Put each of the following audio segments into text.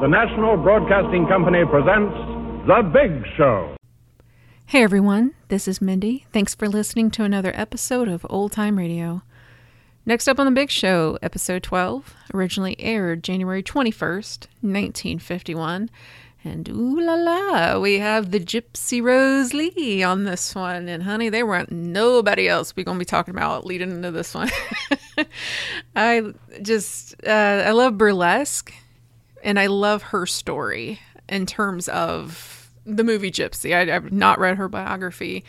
The National Broadcasting Company presents The Big Show. Hey everyone, this is Mindy. Thanks for listening to another episode of Old Time Radio. Next up on The Big Show, episode 12, originally aired January 21st, 1951. And ooh la la, we have the Gypsy Rose Lee on this one. And honey, there weren't nobody else we're going to be talking about leading into this one. I love burlesque, and I love her story in terms of the movie Gypsy. I've not read her biography,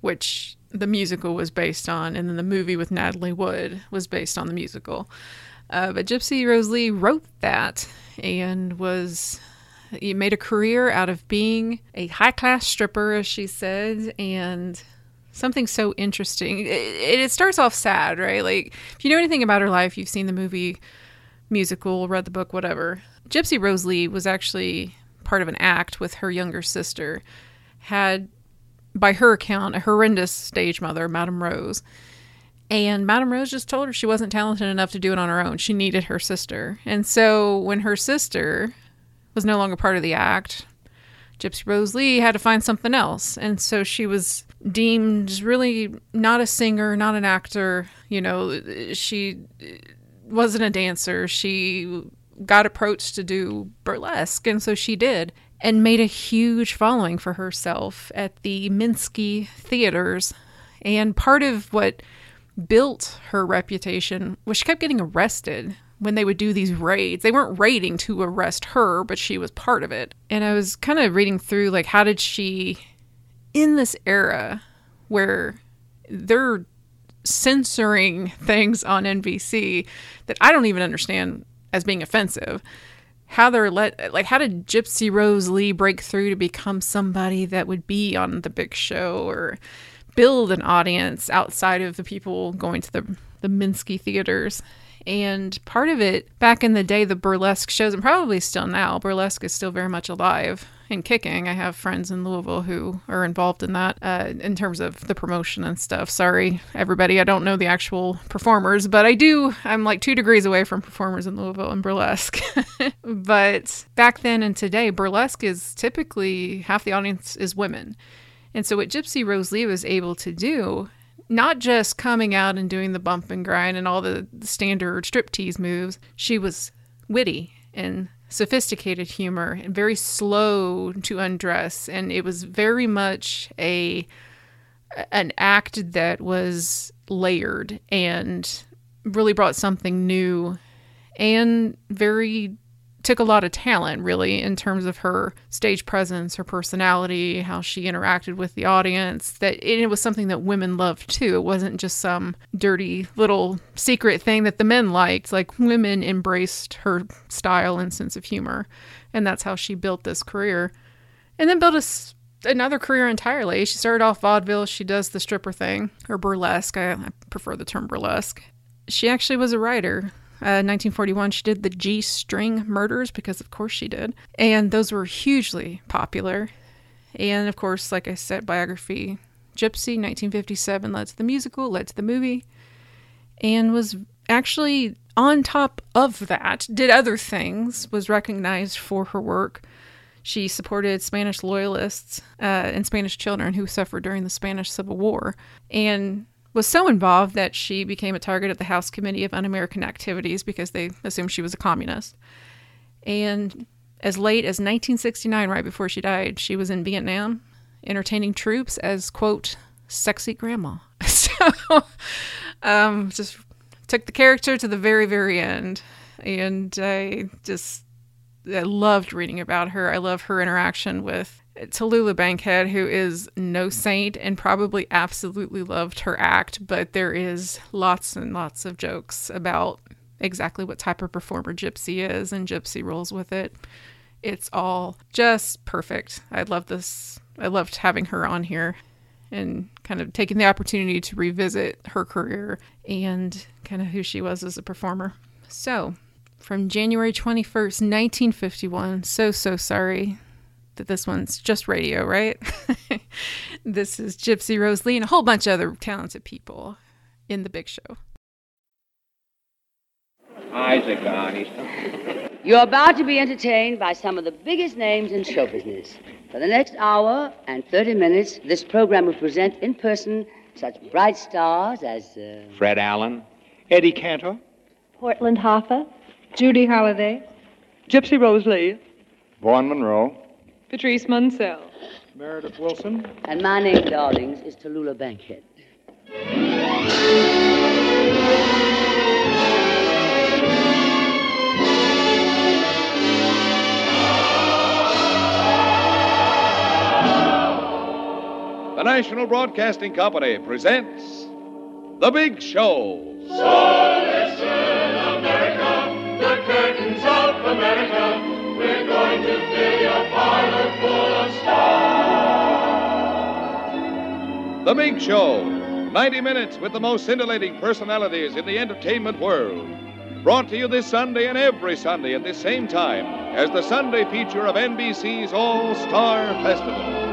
which the musical was based on, and then the movie with Natalie Wood was based on the musical. But Gypsy Rose Lee wrote that and He made a career out of being a high-class stripper, as she said, and something so interesting. It starts off sad, right? Like, if you know anything about her life, you've seen the movie, musical, read the book, whatever. Gypsy Rose Lee was actually part of an act with her younger sister, had, by her account, a horrendous stage mother, Madame Rose. And Madame Rose just told her she wasn't talented enough to do it on her own. She needed her sister. And so when her sister was no longer part of the act, Gypsy Rose Lee had to find something else. And so she was deemed really not a singer, not an actor. You know, she wasn't a dancer. She got approached to do burlesque. And so she did, and made a huge following for herself at the Minsky theaters. And part of what built her reputation was she kept getting arrested when they would do these raids. They weren't raiding to arrest her, but she was part of it. And I was kind of reading through, like, how did she, in this era where they're censoring things on NBC that I don't even understand as being offensive, how did Gypsy Rose Lee break through to become somebody that would be on The Big Show or build an audience outside of the people going to the Minsky theaters? And part of it, back in the day, the burlesque shows, and probably still now, burlesque is still very much alive and kicking. I have friends in Louisville who are involved in that in terms of the promotion and stuff. Sorry, everybody, I don't know the actual performers, but I do. I'm like 2 degrees away from performers in Louisville and burlesque. But back then and today, burlesque is typically half the audience is women. And so what Gypsy Rose Lee was able to do, not just coming out and doing the bump and grind and all the standard striptease moves, she was witty and sophisticated humor and very slow to undress. And it was very much an act that was layered and really brought something new and very took a lot of talent, really, in terms of her stage presence, her personality, how she interacted with the audience. That it was something that women loved too. It wasn't just some dirty little secret thing that the men liked. Like, women embraced her style and sense of humor, and that's how she built this career, and then built another career entirely. She started off vaudeville. She does the stripper thing, or burlesque. I prefer the term burlesque. She actually was a writer. 1941, she did the G-string murders, because of course she did. And those were hugely popular. And of course, like I said, biography, Gypsy, 1957, led to the musical, led to the movie, and was actually on top of that, did other things, was recognized for her work. She supported Spanish loyalists and Spanish children who suffered during the Spanish Civil War, and was so involved that she became a target of the House Committee of Un-American Activities because they assumed she was a communist. And as late as 1969, right before she died, she was in Vietnam entertaining troops as, quote, sexy grandma. So just took the character to the very, very end. And I loved reading about her. I love her interaction with Tallulah Bankhead, who is no saint and probably absolutely loved her act, but there is lots and lots of jokes about exactly what type of performer Gypsy is, and Gypsy rolls with it. It's all just perfect. I love this. I loved having her on here and kind of taking the opportunity to revisit her career and kind of who she was as a performer. So, from January 21st, 1951, so sorry that this one's just radio, right? This is Gypsy Rose Lee and a whole bunch of other talented people in The Big Show. Isaac, You're about to be entertained by some of the biggest names in show business. For the next hour and 30 minutes, this program will present in person such bright stars as... Fred Allen, Eddie Cantor, Portland Hoffa, Judy Holliday, Gypsy Rose Lee, Vaughn Monroe, Patrice Munsel, Meredith Wilson, and my name, darlings, is Tallulah Bankhead. The National Broadcasting Company presents The Big Show. So listen, America, the curtains of America. We're going to fill your parlor full of stars. The Big Show, 90 minutes with the most scintillating personalities in the entertainment world. Brought to you this Sunday and every Sunday at the same time as the Sunday feature of NBC's All-Star Festival.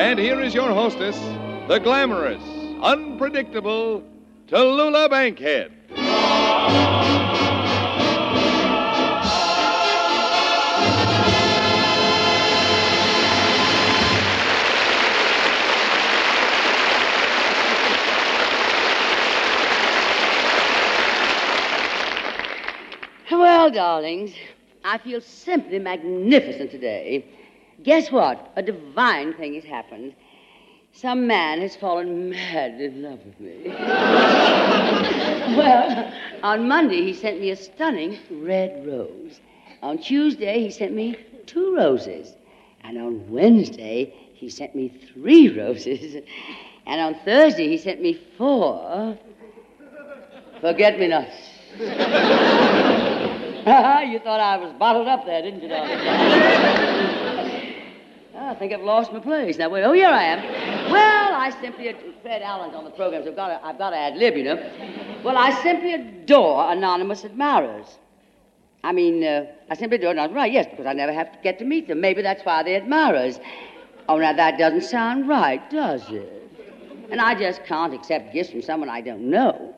And here is your hostess, the glamorous, unpredictable Tallulah Bankhead. Well, darlings, I feel simply magnificent today. Guess what? A divine thing has happened. Some man has fallen mad in love with me. Well, on Monday, he sent me a stunning red rose. On Tuesday, he sent me 2 roses. And on Wednesday, he sent me 3 roses. And on Thursday, he sent me 4. Forget-me-nots. You thought I was bottled up there, didn't you, darling? I think I've lost my place. Now, wait, oh, here I am. Well, I simply... Fred Allen's on the program, so I've got to ad-lib, you know. Well, I simply adore anonymous admirers. I mean, I simply adore... Not right, yes, because I never have to get to meet them. Maybe that's why they're admirers. Oh, now, that doesn't sound right, does it? And I just can't accept gifts from someone I don't know.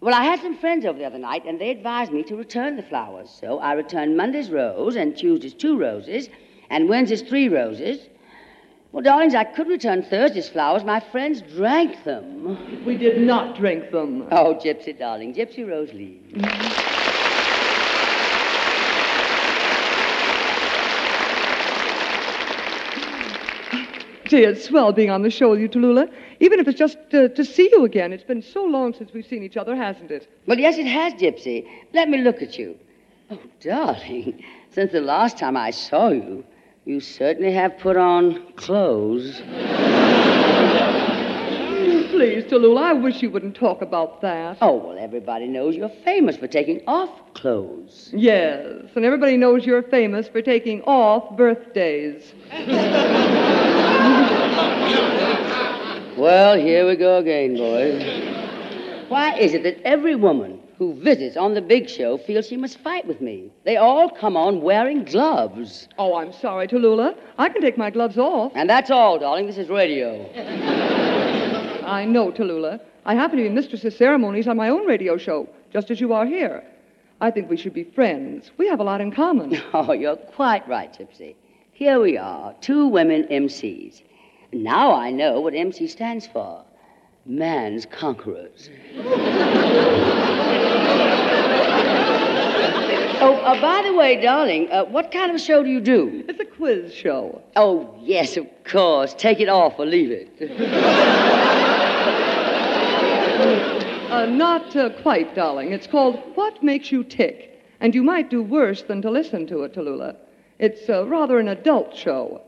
Well, I had some friends over the other night, and they advised me to return the flowers. So I returned Monday's rose and Tuesday's 2 roses... and Wednesday's 3 roses. Well, darlings, I could return Thursday's flowers. My friends drank them. We did not drink them. Oh, Gypsy, darling. Gypsy Rose Lee. Gee, it's swell being on the show with you, Tallulah. Even if it's just to see you again. It's been so long since we've seen each other, hasn't it? Well, yes, it has, Gypsy. Let me look at you. Oh, darling, since the last time I saw you, you certainly have put on clothes. Please, Tallulah, I wish you wouldn't talk about that. Oh, well, everybody knows you're famous for taking off clothes. Yes, and everybody knows you're famous for taking off birthdays. Well, here we go again, boys. Why is it that every woman who visits on The Big Show feels she must fight with me? They all come on wearing gloves. Oh, I'm sorry, Tallulah. I can take my gloves off. And that's all, darling. This is radio. I know, Tallulah. I happen to be mistress of ceremonies on my own radio show, just as you are here. I think we should be friends. We have a lot in common. Oh, you're quite right, Gypsy. Here we are, 2 women MCs. Now I know what MC stands for. Man's conquerors. By the way, darling, what kind of a show do you do? It's a quiz show. Oh, yes, of course. Take it off or leave it. Not quite, darling. It's called What Makes You Tick, and you might do worse than to listen to it, Tallulah. It's rather an adult show.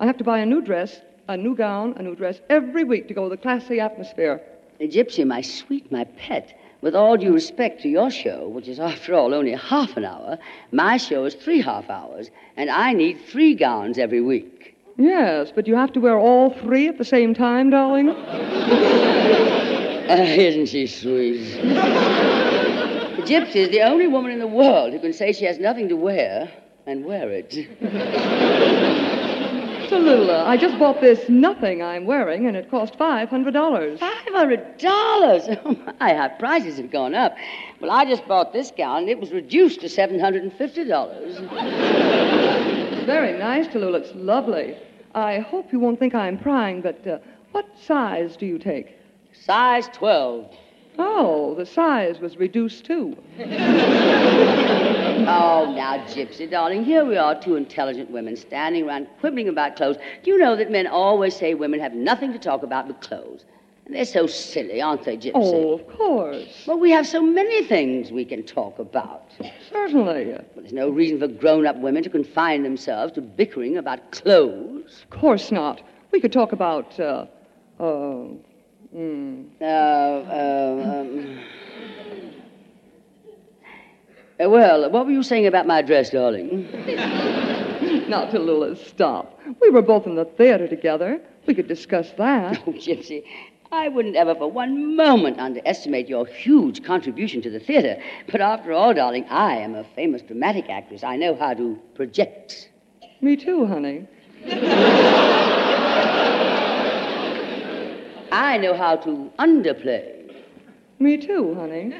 I have to buy a new dress, a new gown, a new dress every week to go with a classy atmosphere. Gypsy, my sweet, my pet, with all due respect to your show, which is, after all, only half an hour, my show is 3 half hours, and I need 3 gowns every week. Yes, but you have to wear all 3 at the same time, darling. Isn't she sweet? Gypsy is the only woman in the world who can say she has nothing to wear and wear it. Tallulah, I just bought this nothing I'm wearing, and it cost $500. $500? Oh, my, our prices have gone up. Well, I just bought this gown, and it was reduced to $750. Very nice, Tallulah. It's lovely. I hope you won't think I'm prying, but what size do you take? Size 12. Oh, the size was reduced, too. Oh, now, Gypsy, darling, here we are, two intelligent women standing around quibbling about clothes. Do you know that men always say women have nothing to talk about but clothes? And they're so silly, aren't they, Gypsy? Oh, of course. Well, we have so many things we can talk about. Certainly. Well, there's no reason for grown-up women to confine themselves to bickering about clothes. Of course not. We could talk about, well, what were you saying about my dress, darling? Not Tallulah, stop. We were both in the theater together. We could discuss that. Oh, Gypsy, I wouldn't ever for one moment underestimate your huge contribution to the theater. But after all, darling, I am a famous dramatic actress. I know how to project. Me too, honey. I know how to underplay. Me too, honey.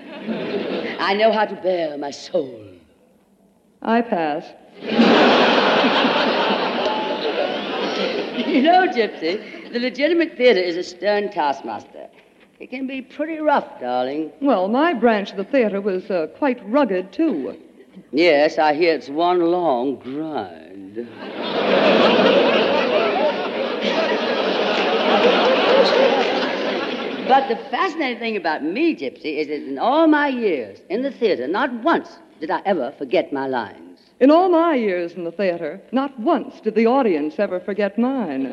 I know how to bear my soul. I pass. You know, Gypsy, the legitimate theater is a stern taskmaster. It can be pretty rough, darling. Well, my branch of the theater was quite rugged, too. Yes, I hear it's one long grind. But the fascinating thing about me, Gypsy, is that in all my years in the theater, not once did I ever forget my lines. In all my years in the theater, not once did the audience ever forget mine.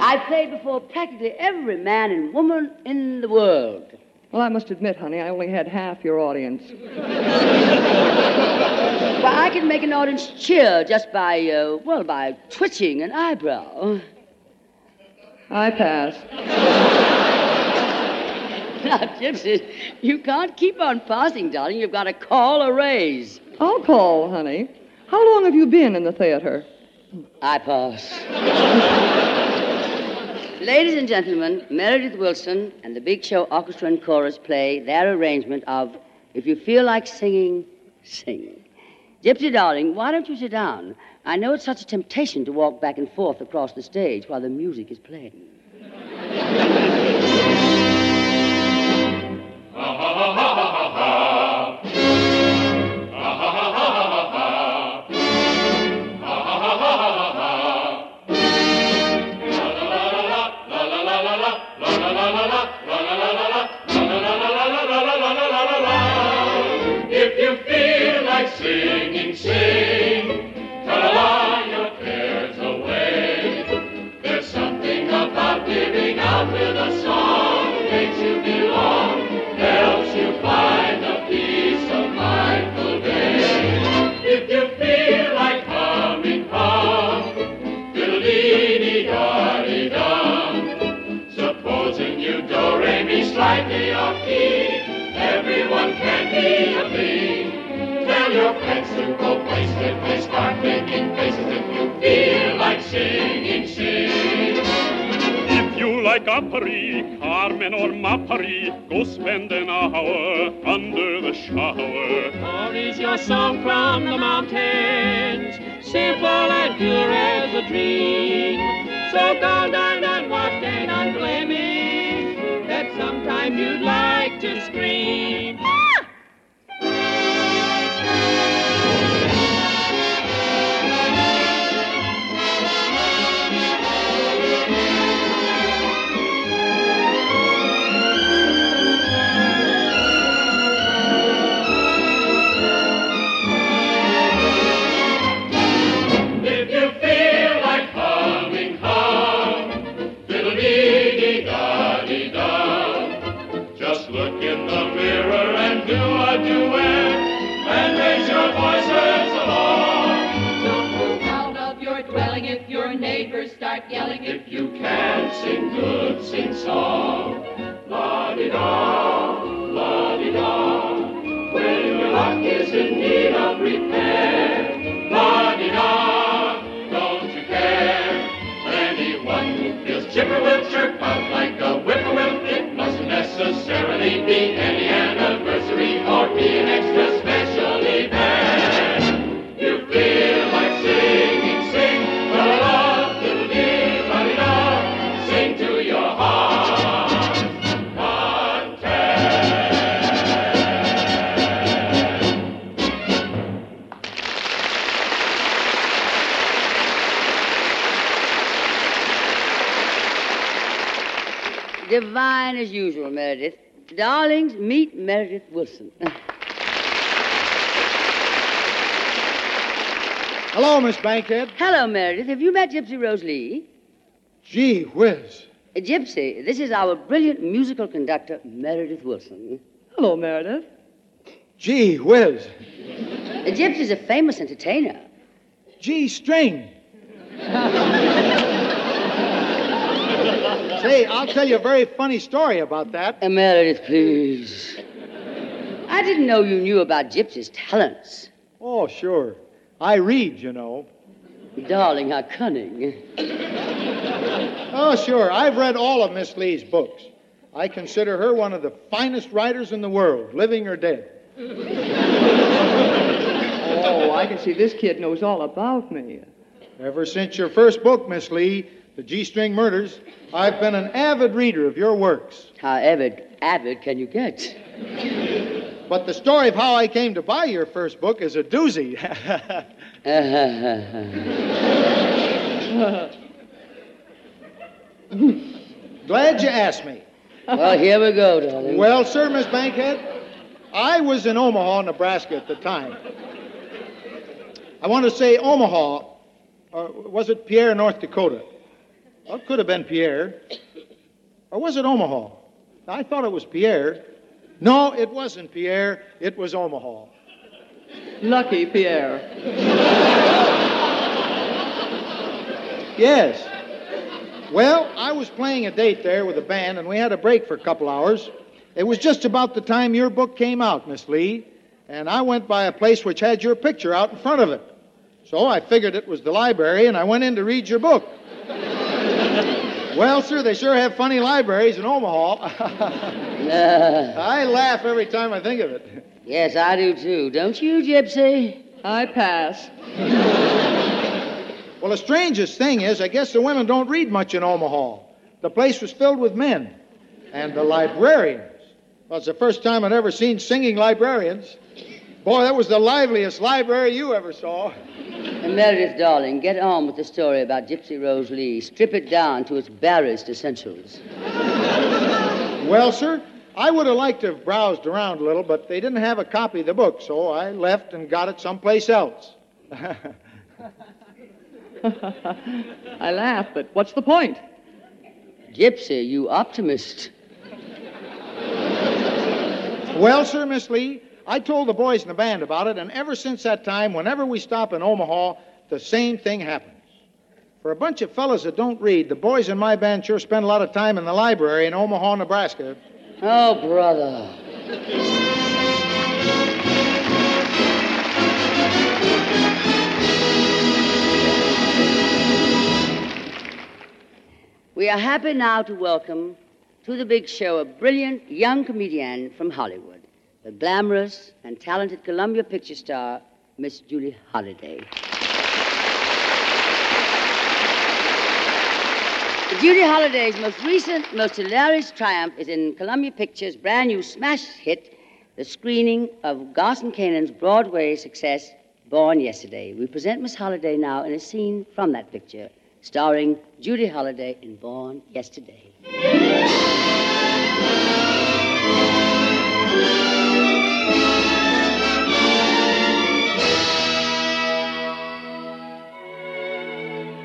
I played before practically every man and woman in the world. Well, I must admit, honey, I only had half your audience. Well, I can make an audience cheer just by, well, by twitching an eyebrow. I pass. Now, Gypsy, you can't keep on passing, darling. You've got to call a raise. I'll call, honey. How long have you been in the theater? I pass. Ladies and gentlemen, Meredith Wilson and the Big Show Orchestra and Chorus play their arrangement of If You Feel Like Singing, Sing. Gypsy, darling, why don't you sit down? I know it's such a temptation to walk back and forth across the stage while the music is playing. If you feel like singing, sing. Tell all your cares away. There's something about giving out with a song. Makes you belong, helps you find a peace of mindful day. If you feel like humming, hum, diddle-dee-dee-da-dee-dum. Supposing you do re me slightly off key, everyone can be a thing. Tell your friends to go place to place. Start making faces if you feel like singing, sing. If you like Opry, Carmen or Mapari, go spend an hour under the shower. Or is your song from the mountains, simple and pure as a dream? So go down and washed and unglaming, that sometime you'd like to scream. Yelling if you can sing good, sing song. La-di-da, la-di-da. When your luck is in need of repair, la-di-da. Divine as usual, Meredith. Darlings, meet Meredith Wilson. Hello, Miss Bankhead. Hello, Meredith. Have you met Gypsy Rose Lee? Gee whiz. Gypsy, this is our brilliant musical conductor, Meredith Wilson. Hello, Meredith. Gee whiz. Gypsy's a famous entertainer. G-string. Say, I'll tell you a very funny story about that. Meredith, please. I didn't know you knew about Gypsy's talents. Oh, sure. I read, you know. Darling, how cunning. Oh, sure. I've read all of Miss Lee's books. I consider her one of the finest writers in the world, living or dead. Oh, I can see this kid knows all about me. Ever since your first book, Miss Lee, The G-String Murders, I've been an avid reader of your works. How avid can you get? But the story of how I came to buy your first book is a doozy. Glad you asked me. Well, here we go, darling. Well, sir, Miss Bankhead, I was in Omaha, Nebraska at the time. I want to say Omaha, or was it Pierre, North Dakota? Well, it could have been Pierre. Or was it Omaha? I thought it was Pierre. No, it wasn't Pierre. It was Omaha. Lucky Pierre. Yes. Well, I was playing a date there with a band, and we had a break for a couple hours. It was just about the time your book came out, Miss Lee, and I went by a place which had your picture out in front of it. So I figured it was the library, and I went in to read your book. Well, sir, they sure have funny libraries in Omaha. I laugh every time I think of it. Yes, I do, too. Don't you, Gypsy? I pass. Well, the strangest thing is, I guess the women don't read much in Omaha. The place was filled with men and the librarians. Well, it's the first time I'd ever seen singing librarians. Boy, that was the liveliest library you ever saw. And Meredith, darling, get on with the story about Gypsy Rose Lee. Strip it down to its barest essentials. Well, sir, I would have liked to have browsed around a little, but they didn't have a copy of the book, so I left and got it someplace else. I laugh, but what's the point? Gypsy, you optimist. Well, sir, Miss Lee, I told the boys in the band about it, and ever since that time, whenever we stop in Omaha, the same thing happens. For a bunch of fellas that don't read, the boys in my band sure spend a lot of time in the library in Omaha, Nebraska. Oh, brother. We are happy now to welcome to The Big Show a brilliant young comedian from Hollywood, the glamorous and talented Columbia picture star, Miss Judy Holliday. Judy Holliday's most recent, most hilarious triumph is in Columbia Pictures' brand new smash hit, the screening of Garson Kanin's Broadway success, Born Yesterday. We present Miss Holliday now in a scene from that picture, starring Judy Holliday in Born Yesterday.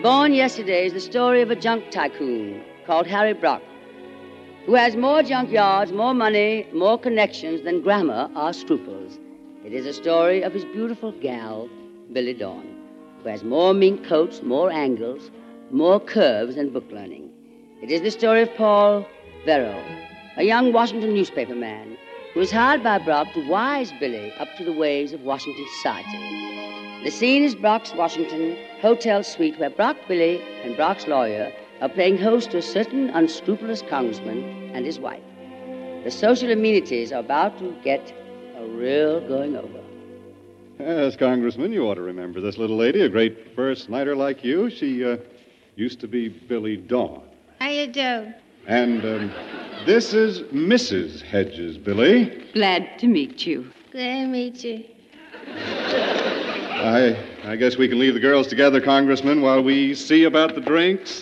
Born Yesterday is the story of a junk tycoon called Harry Brock, who has more junk yards, more money, more connections than grammar or scruples. It is a story of his beautiful gal, Billy Dawn, who has more mink coats, more angles, more curves and book learning. It is the story of Paul Vero, a young Washington newspaper man who is hired by Brock to wise Billy up to the ways of Washington society. The scene is Brock's Washington hotel suite, where Brock, Billy, and Brock's lawyer are playing host to a certain unscrupulous congressman and his wife. The social amenities are about to get a real going over. Yes, Congressman, you ought to remember this little lady, a great first nighter like you. She, used to be Billy Dawn. How you do? And this is Mrs. Hedges, Billy. Glad to meet you. Glad to meet you. I guess we can leave the girls together, Congressman, while we see about the drinks.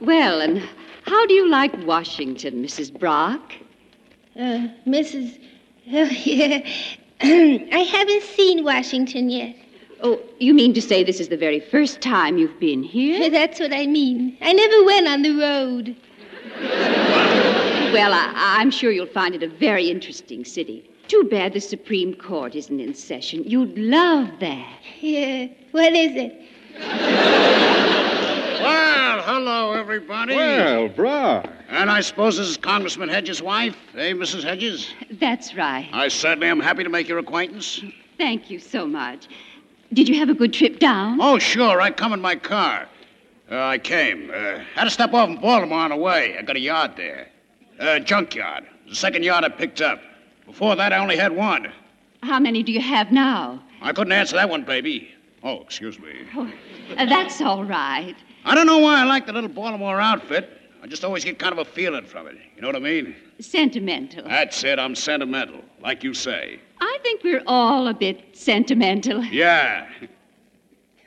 Well, and How do you like Washington, Mrs. Brock? Yeah. I haven't seen Washington yet. Oh, you mean to say this is the very first time you've been here? That's what I mean. I never went on the road. Well, I'm sure you'll find it a very interesting city. Too bad the Supreme Court isn't in session. You'd love that. Yeah, what is it? Well, hello, everybody. Well, brah. And I suppose this is Congressman Hedges' wife, eh, Mrs. Hedges? That's right. I certainly am happy to make your acquaintance. Thank you so much. Did you have a good trip down? Oh, sure. I come in my car. Had to stop off in Baltimore on the way. I got a yard there. Junkyard. The second yard I picked up. Before that, I only had one. How many do you have now? I couldn't answer that one, baby. Oh, excuse me. Oh, that's all right. I don't know why I like the little Baltimore outfit. I just always get kind of a feeling from it. You know what I mean? Sentimental. That's it. I'm sentimental, like you say. I think we're all a bit sentimental. Yeah.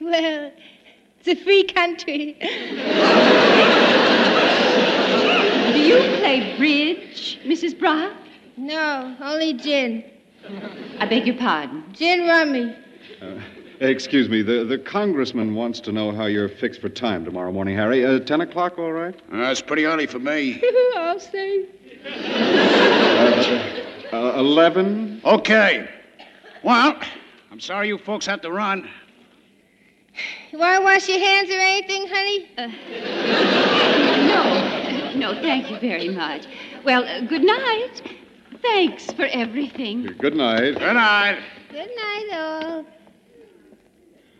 Well, it's a free country. Do you play bridge, Mrs. Brock? No, only gin. I beg your pardon? Gin rummy. Excuse me, the congressman wants to know how you're fixed for time tomorrow morning, Harry. 10 o'clock, all right? It's pretty early for me. I'll say. 11? Okay. Well, I'm sorry you folks have to run. You want to wash your hands or anything, honey? No, thank you very much. Well, good night. Thanks for everything. Good night. Good night. Good night, all.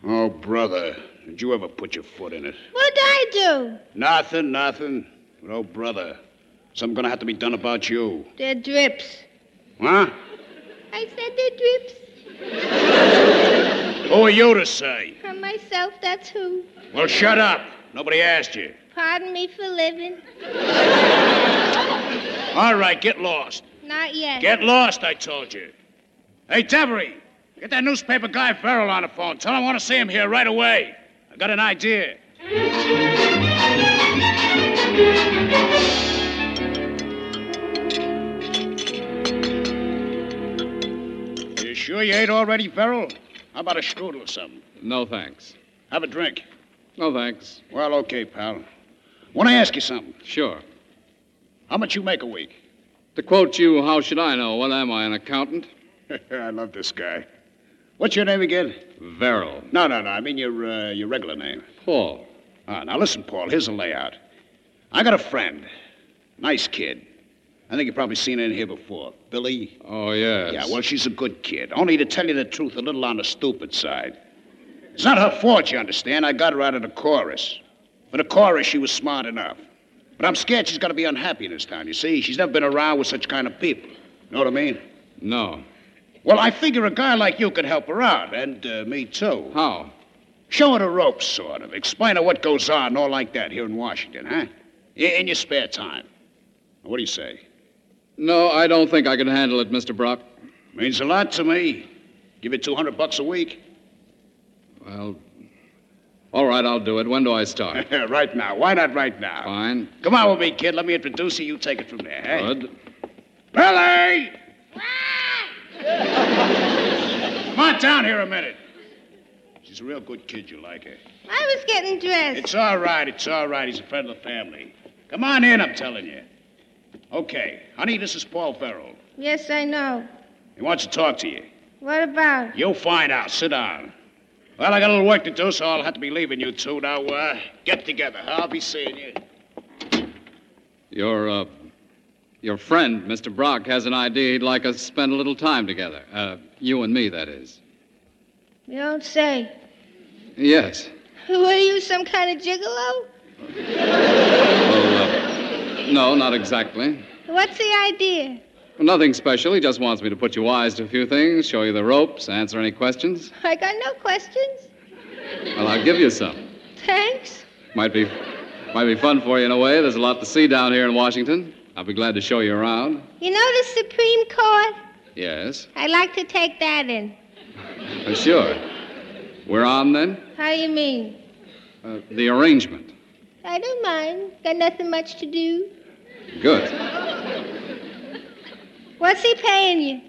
Oh, brother, did you ever put your foot in it? What'd I do? Nothing. But, oh, brother, something's gonna have to be done about you. They're drips. Huh? I said they're drips. Who are you to say? For myself, that's who. Well, shut up. Nobody asked you. Pardon me for living. All right, get lost. Not yet. Get lost, I told you. Hey, Devery. Get that newspaper guy Farrell on the phone. Tell him I want to see him here right away. I got an idea. You sure you ate already, Farrell? How about a strudel or something? No, thanks. Have a drink. No, thanks. Well, okay, pal. Want to ask you something? Sure. How much you make a week? To quote you, how should I know? What am I, an accountant? I love this guy. What's your name again? Verrill. No. I mean your regular name. Paul. Ah, now listen, Paul. Here's the layout. I got a friend. Nice kid. I think you've probably seen her in here before. Billy? Oh, yes. Yeah, well, she's a good kid. Only to tell you the truth, a little on the stupid side. It's not her fault, you understand. I got her out of the chorus. For the chorus, she was smart enough. But I'm scared she's going to be unhappy in this town, you see. She's never been around with such kind of people. Know what I mean? No. Well, I figure a guy like you could help her out, and me, too. How? Show her the ropes, sort of. Explain her what goes on and all like that here in Washington, huh? In your spare time. What do you say? No, I don't think I can handle it, Mr. Brock. Means a lot to me. Give it $200 a week. Well, all right, I'll do it. When do I start? Right now. Why not right now? Fine. Come on with me, kid. Let me introduce you. You take it from there, eh? Good. Billy! Come on down here a minute. She's a real good kid. You like her. I was getting dressed. It's all right. He's a friend of the family. Come on in, I'm telling you. Okay. Honey, this is Paul Farrell. Yes, I know. He wants to talk to you. What about? You'll find out. Sit down. Well, I got a little work to do, so I'll have to be leaving you two. Now, get together. I'll be seeing you. Your friend, Mr. Brock, has an idea he'd like us to spend a little time together. You and me, that is. You don't say. Yes. Who are you, some kind of gigolo? Well, no, not exactly. What's the idea? Well, nothing special. He just wants me to put you wise to a few things, show you the ropes, answer any questions. I got no questions. Well, I'll give you some. Thanks. Might be fun for you in a way. There's a lot to see down here in Washington. I'll be glad to show you around. You know the Supreme Court? Yes. I'd like to take that in. Sure. We're on, then? How do you mean? The arrangement. I don't mind. Got nothing much to do. Good. What's he paying you?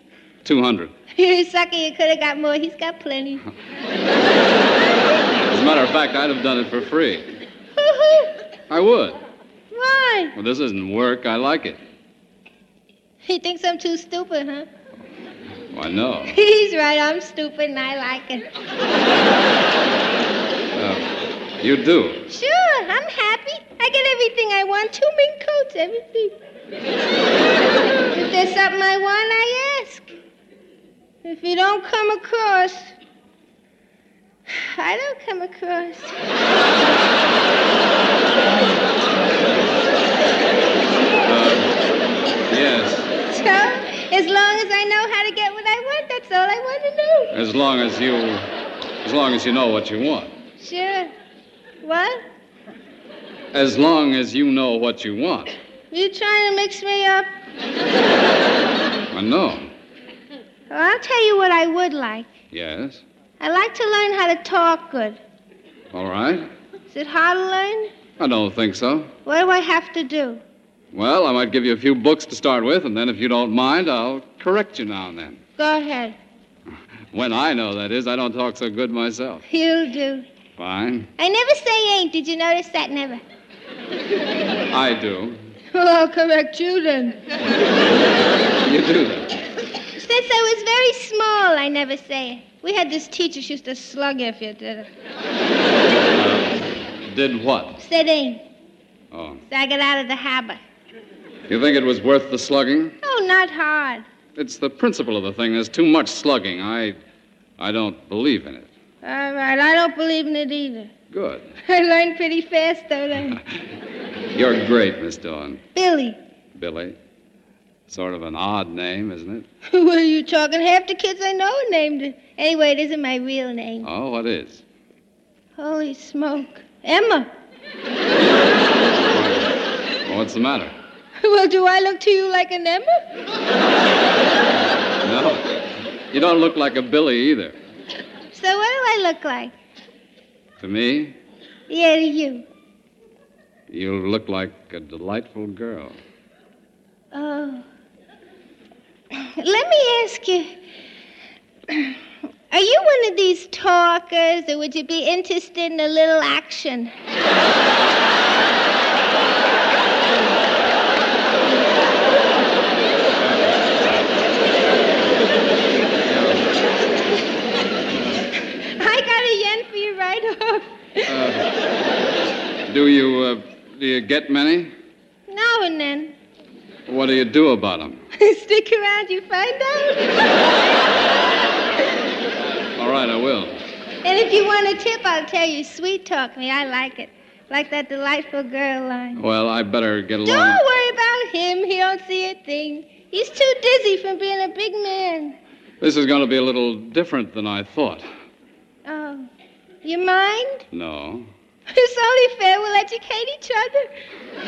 $200. You're sucker. You could have got more. He's got plenty. As a matter of fact, I'd have done it for free. I would. Why? Well, this isn't work. I like it. He thinks I'm too stupid, huh? Why, no. He's right. I'm stupid, and I like it. You do? Sure. I'm happy. I get everything I want. 2 mink coats, everything. If there's something I want, I ask. If you don't come across, I don't come across. Yes. So, as long as I know how to get what I want, that's all I want to know. As long as you know what you want. Sure. What? As long as you know what you want. You trying to mix me up? I know. Well, I'll tell you what I would like. Yes? I'd like to learn how to talk good. All right. Is it hard to learn? I don't think so. What do I have to do? Well, I might give you a few books to start with, and then if you don't mind, I'll correct you now and then. Go ahead. When I know, that is. I don't talk so good myself. You do. Fine. I never say ain't. Did you notice that? Never. I do. Well, I'll correct you then. You do that. Since I was very small, I never say it. We had this teacher. She used to slug you if you did it. Did what? Said ain't. Oh. So I got out of the habit. You think it was worth the slugging? Oh, not hard. It's the principle of the thing. There's too much slugging. I don't believe in it. All right. I don't believe in it either. Good. I learned pretty fast, don't I? You're great, Miss Dawn. Billy. Billy. Sort of an odd name, isn't it? What are you talking? Half the kids I know are named it. Anyway, it isn't my real name. Oh, what is? Holy smoke. Emma. Well, what's the matter? Well, do I look to you like an Emma? No. You don't look like a Billy either. So what do I look like? To me? Yeah, to you. You look like a delightful girl. Oh. Let me ask you... Are you one of these talkers, or would you be interested in a little action? I got a yen for you right off. Do you get many? Now and then. What do you do about them? Stick around, you find out. All right, I will. And if you want a tip, I'll tell you. Sweet talk me. I like it. Like that delightful girl line. Well, I better get along. Don't worry about him. He don't see a thing. He's too dizzy from being a big man. This is going to be a little different than I thought. Oh. You mind? No. It's only fair. We'll educate each other.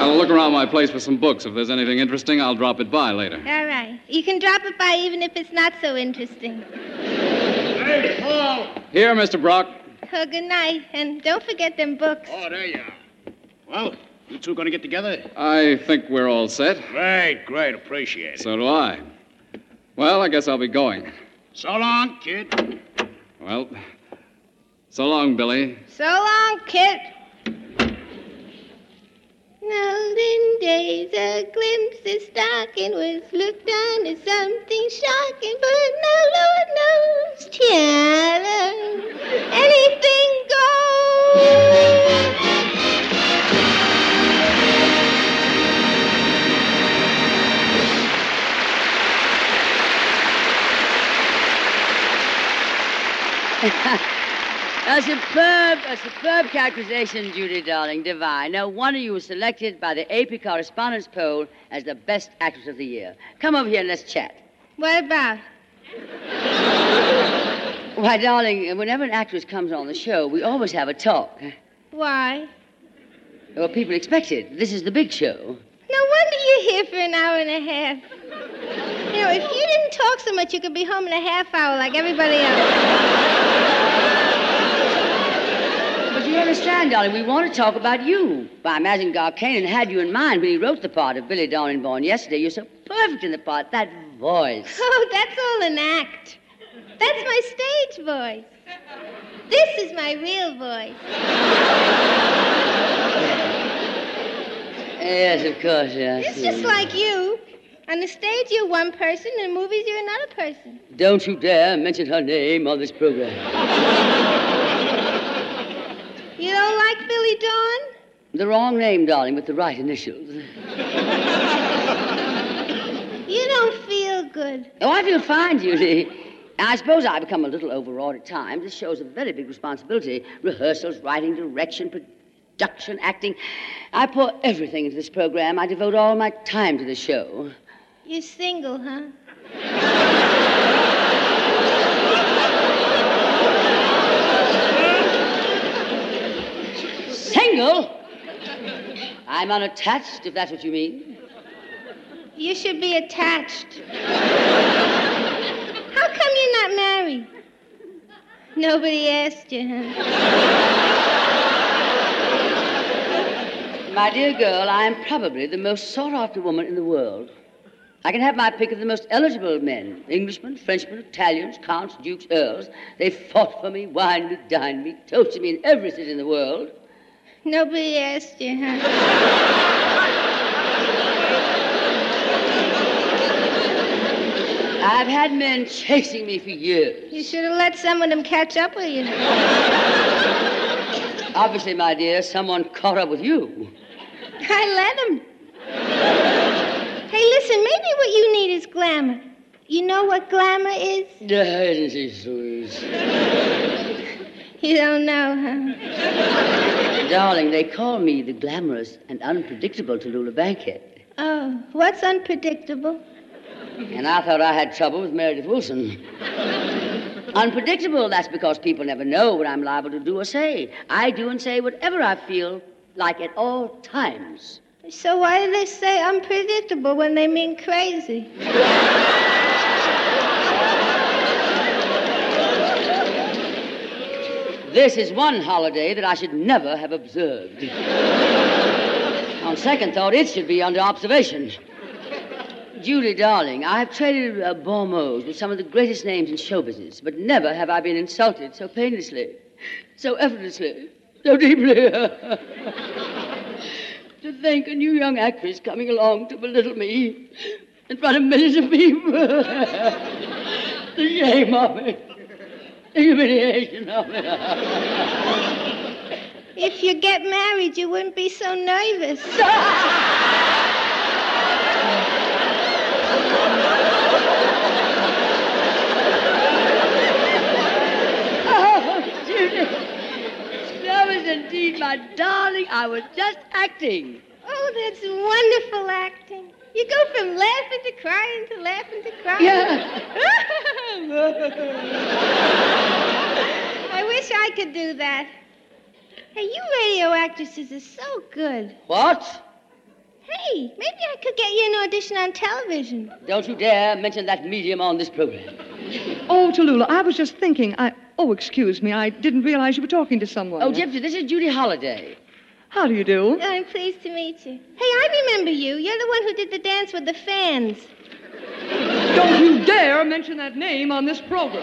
I'll look around my place for some books. If there's anything interesting, I'll drop it by later. All right. You can drop it by even if it's not so interesting. Hey, Paul! Here, Mr. Brock. Oh, good night. And don't forget them books. Oh, there you are. Well, you two going to get together? I think we're all set. Great. Appreciate it. So do I. Well, I guess I'll be going. So long, kid. Well... So long, Billy. So long, Kit. In olden days, a glimpse of stocking was looked on as something shocking, but now Lord knows, Tiana, anything goes. A superb characterization, Judy, darling, divine. No wonder you were selected by the AP Correspondence Poll as the best actress of the year. Come over here and let's chat. What about? Why, darling, whenever an actress comes on the show, we always have a talk. Why? Well, people expect it. This is the big show. No wonder you're here for an hour and a half. You know, if you didn't talk so much, you could be home in a half hour like everybody else. You understand? mind, darling, we want to talk about you. I imagine Garcanon had you in mind when he wrote the part of Billy Dawn in Born Yesterday. You're so perfect in the part, that voice. Oh, that's all an act. That's my stage voice. This is my real voice. Yes, of course, yes. It's just like you. On the stage, you're one person, in the movies, you're another person. Don't you dare mention her name on this program. You don't like Billy Dawn? The wrong name, darling, with the right initials. You don't feel good. Oh, I feel fine, Judy. I suppose I become a little overawed at times. This show's a very big responsibility. Rehearsals, writing, direction, production, acting. I pour everything into this program. I devote all my time to the show. You're single, huh? Single? I'm unattached, if that's what you mean. You should be attached. How come you're not married? Nobody asked you, huh? My dear girl, I am probably the most sought-after woman in the world. I can have my pick of the most eligible men. Englishmen, Frenchmen, Italians, counts, dukes, earls. They fought for me, wined me, dined me, toasted me in every city in the world. Nobody asked you, huh? I've had men chasing me for years. You should have let some of them catch up with you. Obviously, my dear, someone caught up with you. I let them. Hey, listen, maybe what you need is glamour. You know what glamour is? You don't know, huh? Darling, they call me the glamorous and unpredictable Tallulah Bankhead. Oh, what's unpredictable? And I thought I had trouble with Meredith Wilson. Unpredictable, that's because people never know what I'm liable to do or say. I do and say whatever I feel like at all times. So why do they say unpredictable when they mean crazy? This is one holiday that I should never have observed. On second thought, it should be under observation. Julie, darling, I have traded bon mots with some of the greatest names in show business, but never have I been insulted so painlessly, so effortlessly, so deeply. To think a new young actress coming along to belittle me in front of millions of people. The shame of it. The humiliation of it. If you get married, you wouldn't be so nervous. Indeed, my darling, I was just acting. Oh, that's wonderful acting. You go from laughing to crying to laughing to crying. Yeah. I wish I could do that. Hey, you radio actresses are so good. What? Hey, maybe I could get you an audition on television. Don't you dare mention that medium on this program. Oh, Tallulah, I was just thinking, Oh, excuse me, I didn't realize you were talking to someone. Oh, Gypsy, this is Judy Holliday. How do you do? Oh, I'm pleased to meet you. Hey, I remember you. You're the one who did the dance with the fans. Don't you dare mention that name on this program.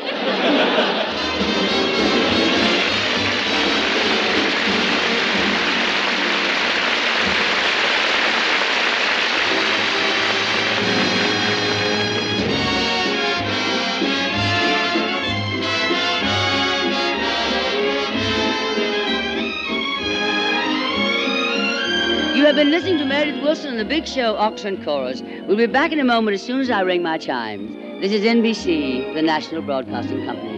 You have been listening to Meredith Wilson and The Big Show, Oxford Chorus. We'll be back in a moment as soon as I ring my chimes. This is NBC, the National Broadcasting Company.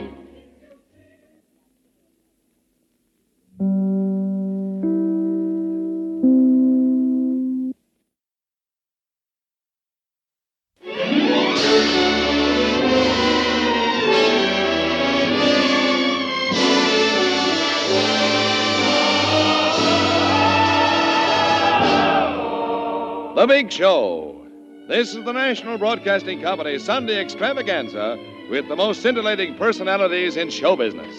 The Big Show. This is the National Broadcasting Company Sunday extravaganza with the most scintillating personalities in show business.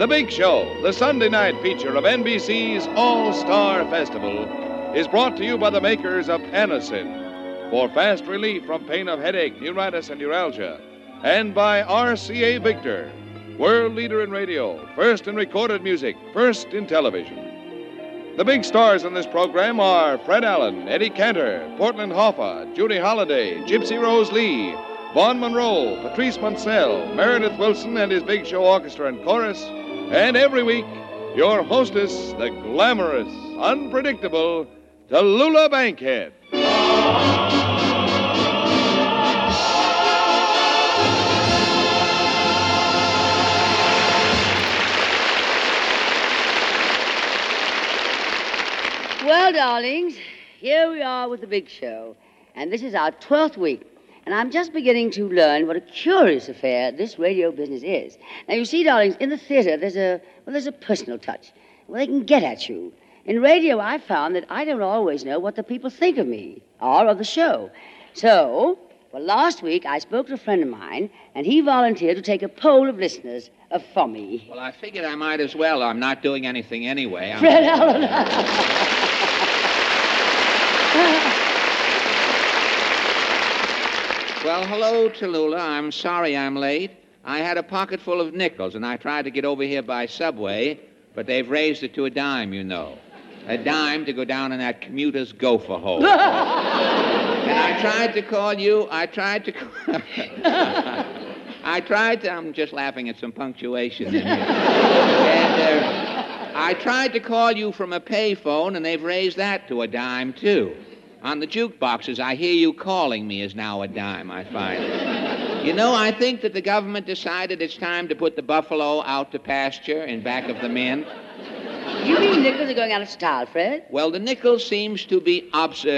The Big Show, the Sunday night feature of NBC's All-Star Festival, is brought to you by the makers of Anacin for fast relief from pain of headache, neuritis, and neuralgia, and by RCA Victor, world leader in radio, first in recorded music, first in television. The big stars in this program are Fred Allen, Eddie Cantor, Portland Hoffa, Judy Holliday, Gypsy Rose Lee, Vaughn Monroe, Patrice Munsel, Meredith Wilson and his Big Show Orchestra and Chorus, and every week, your hostess, the glamorous, unpredictable Tallulah Bankhead. Well, darlings, here we are with the Big Show, and this is our 12th week, and I'm just beginning to learn what a curious affair this radio business is. Now, you see, darlings, in the theater, there's a personal touch where they can get at you. In radio, I found that I don't always know what the people think of me or of the show. So, well, last week, I spoke to a friend of mine, and he volunteered to take a poll of listeners for me. Well, I figured I might as well. I'm not doing anything anyway. Fred Allen. Well, hello, Tallulah. I'm sorry I'm late. I had a pocket full of nickels, and I tried to get over here by subway, but they've raised it to a dime, you know. A dime to go down in that commuter's gopher hole. And I tried to call you. I'm just laughing at some punctuation in here. And I tried to call you from a payphone, and they've raised that to a dime, too. On the jukeboxes, I hear you calling me is now a dime, I find. You know, I think that the government decided it's time to put the buffalo out to pasture in back of the men. You mean nickels are going out of style, Fred? Well, the nickel seems to be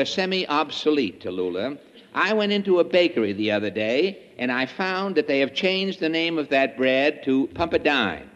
semi-obsolete, Tallulah. I went into a bakery the other day, and I found that they have changed the name of that bread to Pump-a-Dime.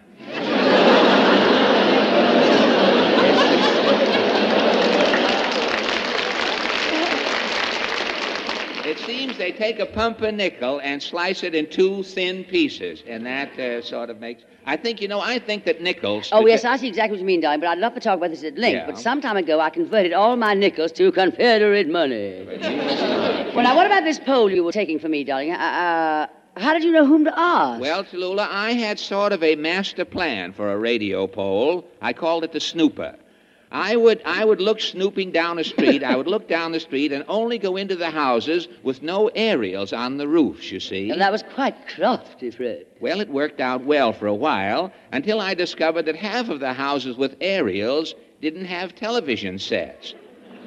It seems they take a pumpernickel and slice it in two thin pieces, and that sort of makes... I think that nickels... Oh, yes, I see exactly what you mean, darling, but I'd love to talk about this at length, but some time ago I converted all my nickels to Confederate money. Well, now, what about this poll you were taking for me, darling? How did you know whom to ask? Well, Tallulah, I had sort of a master plan for a radio poll. I called it the Snooper. I would look snooping down the street. I would look down the street and only go into the houses with no aerials on the roofs, you see. Well, that was quite crafty, Fred. Well, it worked out well for a while until I discovered that half of the houses with aerials didn't have television sets.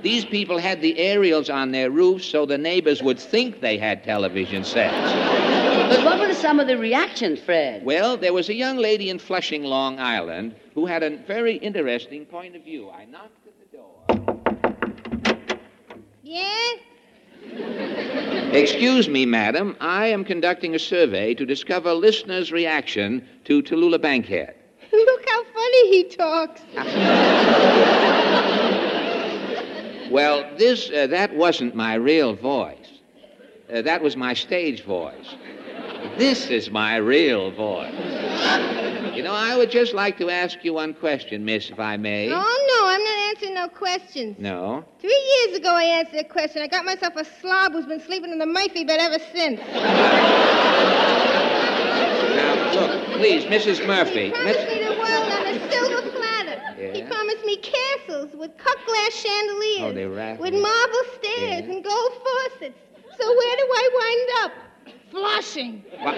These people had the aerials on their roofs so the neighbors would think they had television sets. But what were some of the reactions, Fred? Well, there was a young lady in Flushing, Long Island, who had a very interesting point of view. I knocked at the door. Yes? Excuse me, madam. I am conducting a survey to discover listeners' reaction to Tallulah Bankhead. Look how funny he talks. Well, that wasn't my real voice. That was my stage voice. This is my real voice. You know, I would just like to ask you one question, miss, if I may. Oh, no, I'm not answering no questions. No? 3 years ago I answered a question. I got myself a slob who's been sleeping in the Murphy bed ever since. Now, look, please, Mrs. Murphy. He promised me the world on a silver platter. Yeah. He promised me castles with cut glass chandeliers. Oh, they're right. With marble stairs and gold faucets. So where do I wind up? Flushing. What?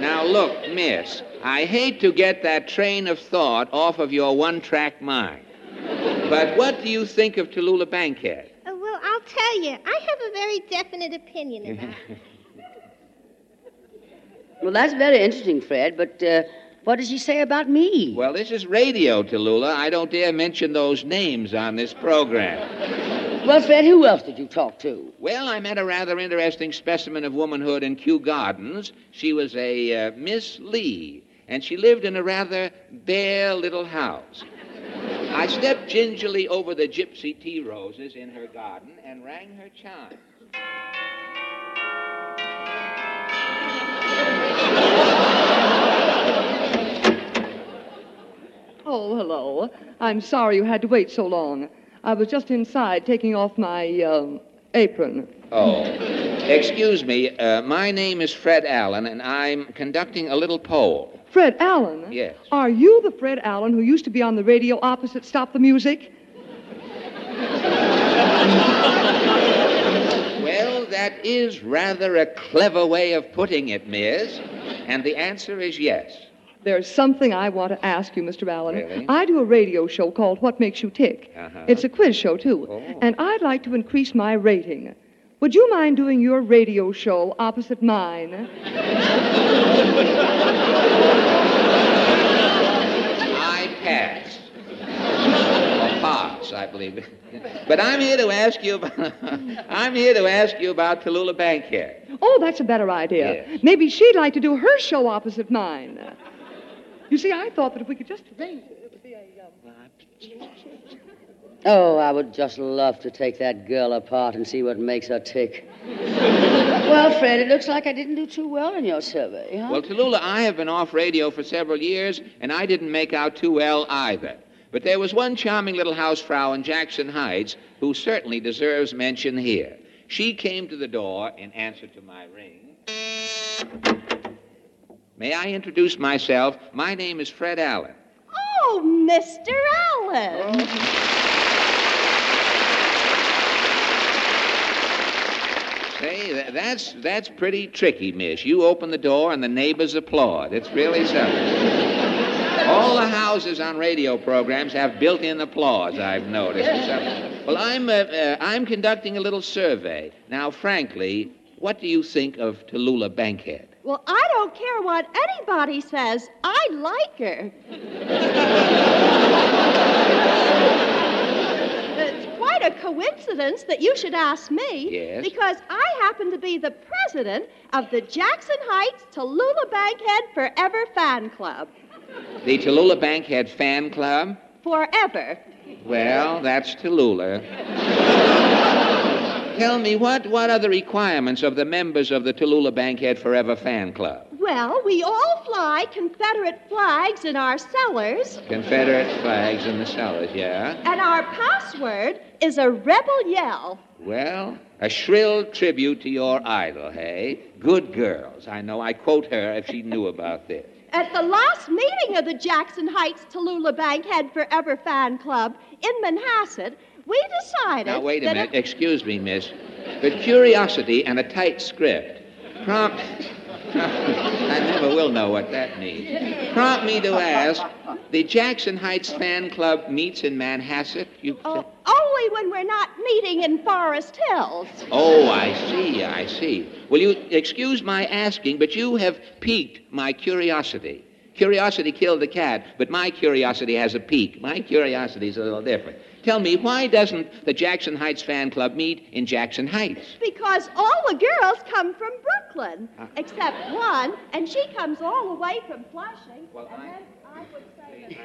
Now, look, miss, I hate to get that train of thought off of your one-track mind. But what do you think of Tallulah Bankhead? Well, I'll tell you. I have a very definite opinion about it. Well, that's very interesting, Fred, but what does she say about me? Well, this is radio, Tallulah. I don't dare mention those names on this program. Well, Fred, who else did you talk to? Well, I met a rather interesting specimen of womanhood in Kew Gardens. She was a Miss Lee, and she lived in a rather bare little house. I stepped gingerly over the gypsy tea roses in her garden and rang her chime. hello. I'm sorry you had to wait so long. I was just inside taking off my apron. Oh. Excuse me. My name is Fred Allen, and I'm conducting a little poll. Fred Allen? Yes. Are you the Fred Allen who used to be on the radio opposite Stop the Music? Well, that is rather a clever way of putting it, miss. And the answer is yes. There's something I want to ask you, Mr. Allen. Really? I do a radio show called What Makes You Tick. Uh-huh. It's a quiz show, too. Oh. And I'd like to increase my rating. Would you mind doing your radio show opposite mine? I pass. Or pass, I believe. But I'm here to ask you about... I'm here to ask you about Tallulah Bankhead. Oh, that's a better idea. Yes. Maybe she'd like to do her show opposite mine. You see, I thought that if we could just arrange it, it would be a... Oh, I would just love to take that girl apart and see what makes her tick. Well, Fred, it looks like I didn't do too well in your survey, huh? Well, Tallulah, I have been off radio for several years, and I didn't make out too well either. But there was one charming little housefrau in Jackson Heights who certainly deserves mention here. She came to the door in answer to my ring... May I introduce myself? My name is Fred Allen. Oh, Mr. Allen. Oh. Say, that's pretty tricky, miss. You open the door and the neighbors applaud. It's really something. All the houses on radio programs have built-in applause, I've noticed. Well, I'm conducting a little survey. Now, frankly, what do you think of Tallulah Bankhead? Well, I don't care what anybody says. I like her. It's quite a coincidence that you should ask me. Yes. Because I happen to be the president of the Jackson Heights Tallulah Bankhead Forever Fan Club. The Tallulah Bankhead Fan Club? Forever. Well, that's Tallulah. Tell me, what are the requirements of the members of the Tallulah Bankhead Forever Fan Club? Well, we all fly Confederate flags in our cellars. Confederate flags in the cellars, yeah. And our password is a rebel yell. Well, a shrill tribute to your idol, hey? Good girls. I know. I quote her if she knew about this. At the last meeting of the Jackson Heights Tallulah Bankhead Forever Fan Club in Manhasset, we decided... Now, wait a minute. Excuse me, miss. But curiosity and a tight script prompt... I never will know what that means. Prompt me to ask, the Jackson Heights Fan Club meets in Manhasset? Only when we're not meeting in Forest Hills. Oh, I see. Well, you excuse my asking, but you have piqued my curiosity. Curiosity killed the cat, but my curiosity has a peak. My curiosity's a little different. Tell me, why doesn't the Jackson Heights Fan Club meet in Jackson Heights? Because all the girls come from Brooklyn, except one, and she comes all the way from Flushing. Well, and then I would say...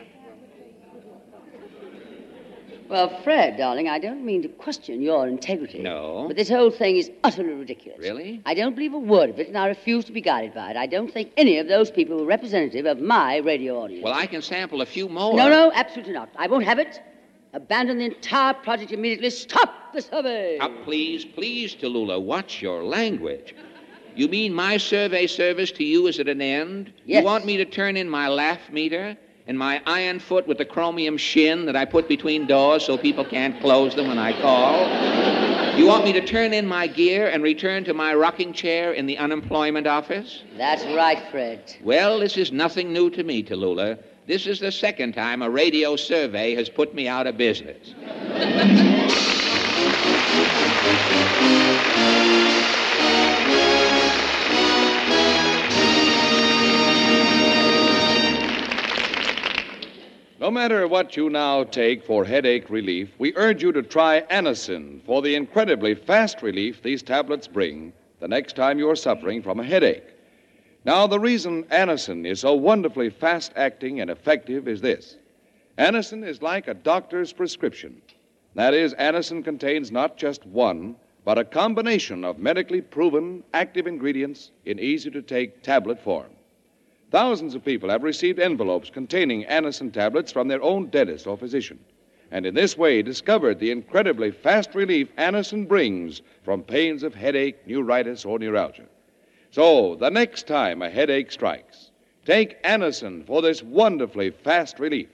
Well, Fred, darling, I don't mean to question your integrity. No. But this whole thing is utterly ridiculous. Really? I don't believe a word of it, and I refuse to be guided by it. I don't think any of those people are representative of my radio audience. Well, I can sample a few more. No, absolutely not. I won't have it. Abandon the entire project immediately. Stop the survey. Now, please, Tallulah, watch your language. You mean my survey service to you is at an end? Yes. You want me to turn in my laugh meter? And my iron foot with the chromium shin that I put between doors so people can't close them when I call? You want me to turn in my gear and return to my rocking chair in the unemployment office? That's right, Fred. Well, this is nothing new to me, Tallulah. This is the second time a radio survey has put me out of business. No matter what you now take for headache relief, we urge you to try Anacin for the incredibly fast relief these tablets bring the next time you're suffering from a headache. Now, the reason Anacin is so wonderfully fast-acting and effective is this. Anacin is like a doctor's prescription. That is, Anacin contains not just one, but a combination of medically proven active ingredients in easy-to-take tablet form. Thousands of people have received envelopes containing Anacin tablets from their own dentist or physician, and in this way discovered the incredibly fast relief Anacin brings from pains of headache, neuritis, or neuralgia. So, the next time a headache strikes, take Anacin for this wonderfully fast relief.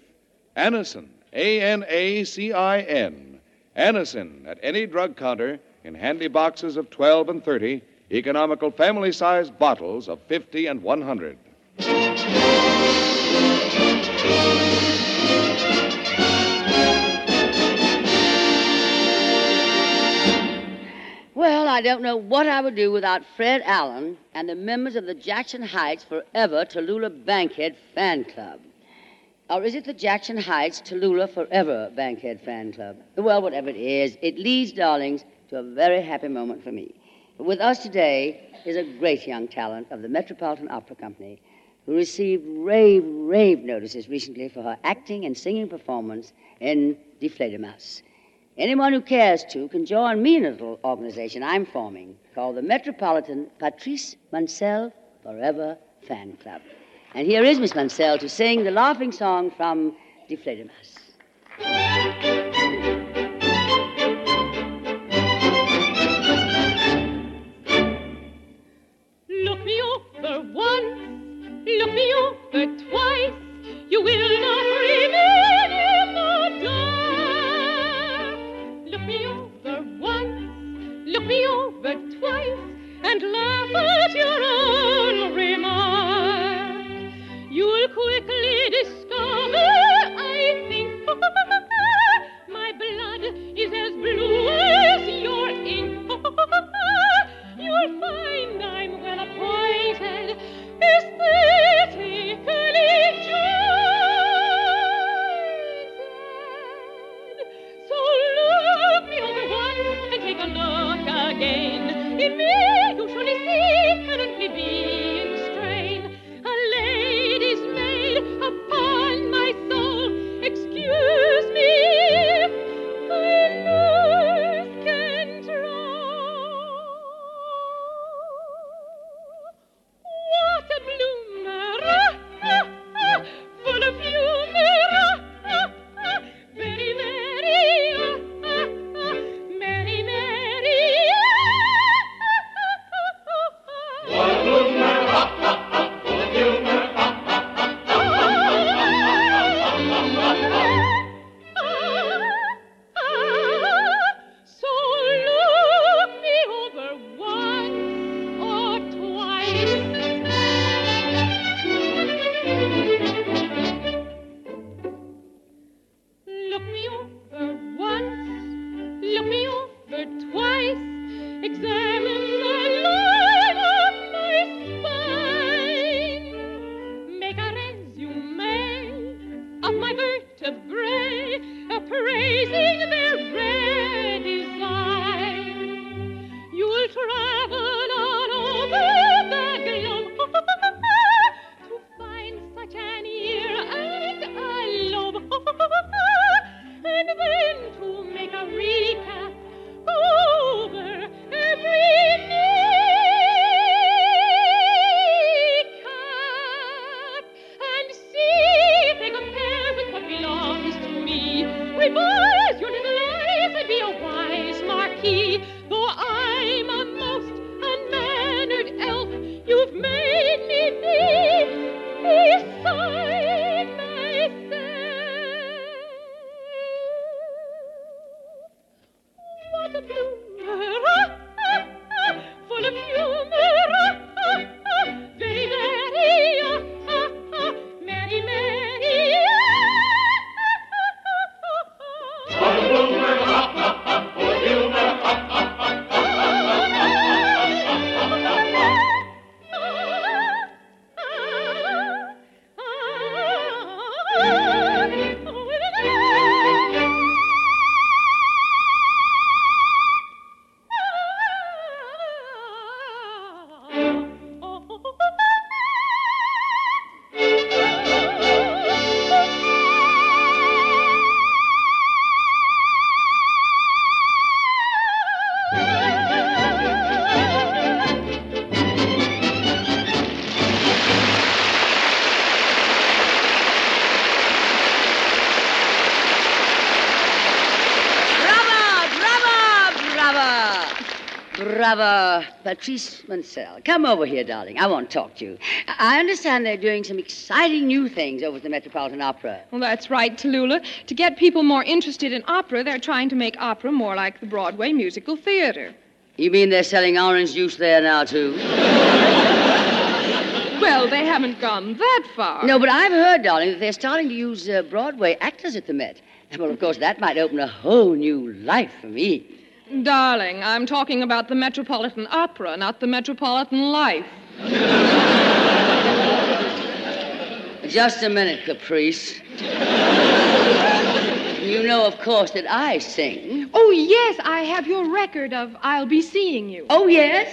Anacin, Anacin. Anacin at any drug counter in handy boxes of 12 and 30, economical family-sized bottles of 50 and 100. Well, I don't know what I would do without Fred Allen and the members of the Jackson Heights Forever Tallulah Bankhead Fan Club. Or is it the Jackson Heights Tallulah Forever Bankhead Fan Club? Well, whatever it is, it leads, darlings, to a very happy moment for me. With us today is a great young talent of the Metropolitan Opera Company who received rave notices recently for her acting and singing performance in Die Fledermaus. Anyone who cares to can join me in a little organization I'm forming called the Metropolitan Patrice Munsel Forever Fan Club. And here is Miss Munsel to sing the laughing song from Die Fledermaus. Look me over once, look me over twice, you will not remain in the dark. Look me over once, look me over twice, and laugh at your own remark. You'll quickly discover, I think, Bravo, Patrice Munsel. Come over here, darling. I want to talk to you. I understand they're doing some exciting new things over at the Metropolitan Opera. Well, that's right, Tallulah. To get people more interested in opera, they're trying to make opera more like the Broadway musical theater. You mean they're selling orange juice there now, too? Well, they haven't gone that far. No, but I've heard, darling, that they're starting to use Broadway actors at the Met. Well, of course, that might open a whole new life for me. Darling, I'm talking about the Metropolitan Opera, not the Metropolitan life. Just a minute, Caprice. You know, of course, that I sing. Oh, yes, I have your record of I'll Be Seeing You. Oh, yes?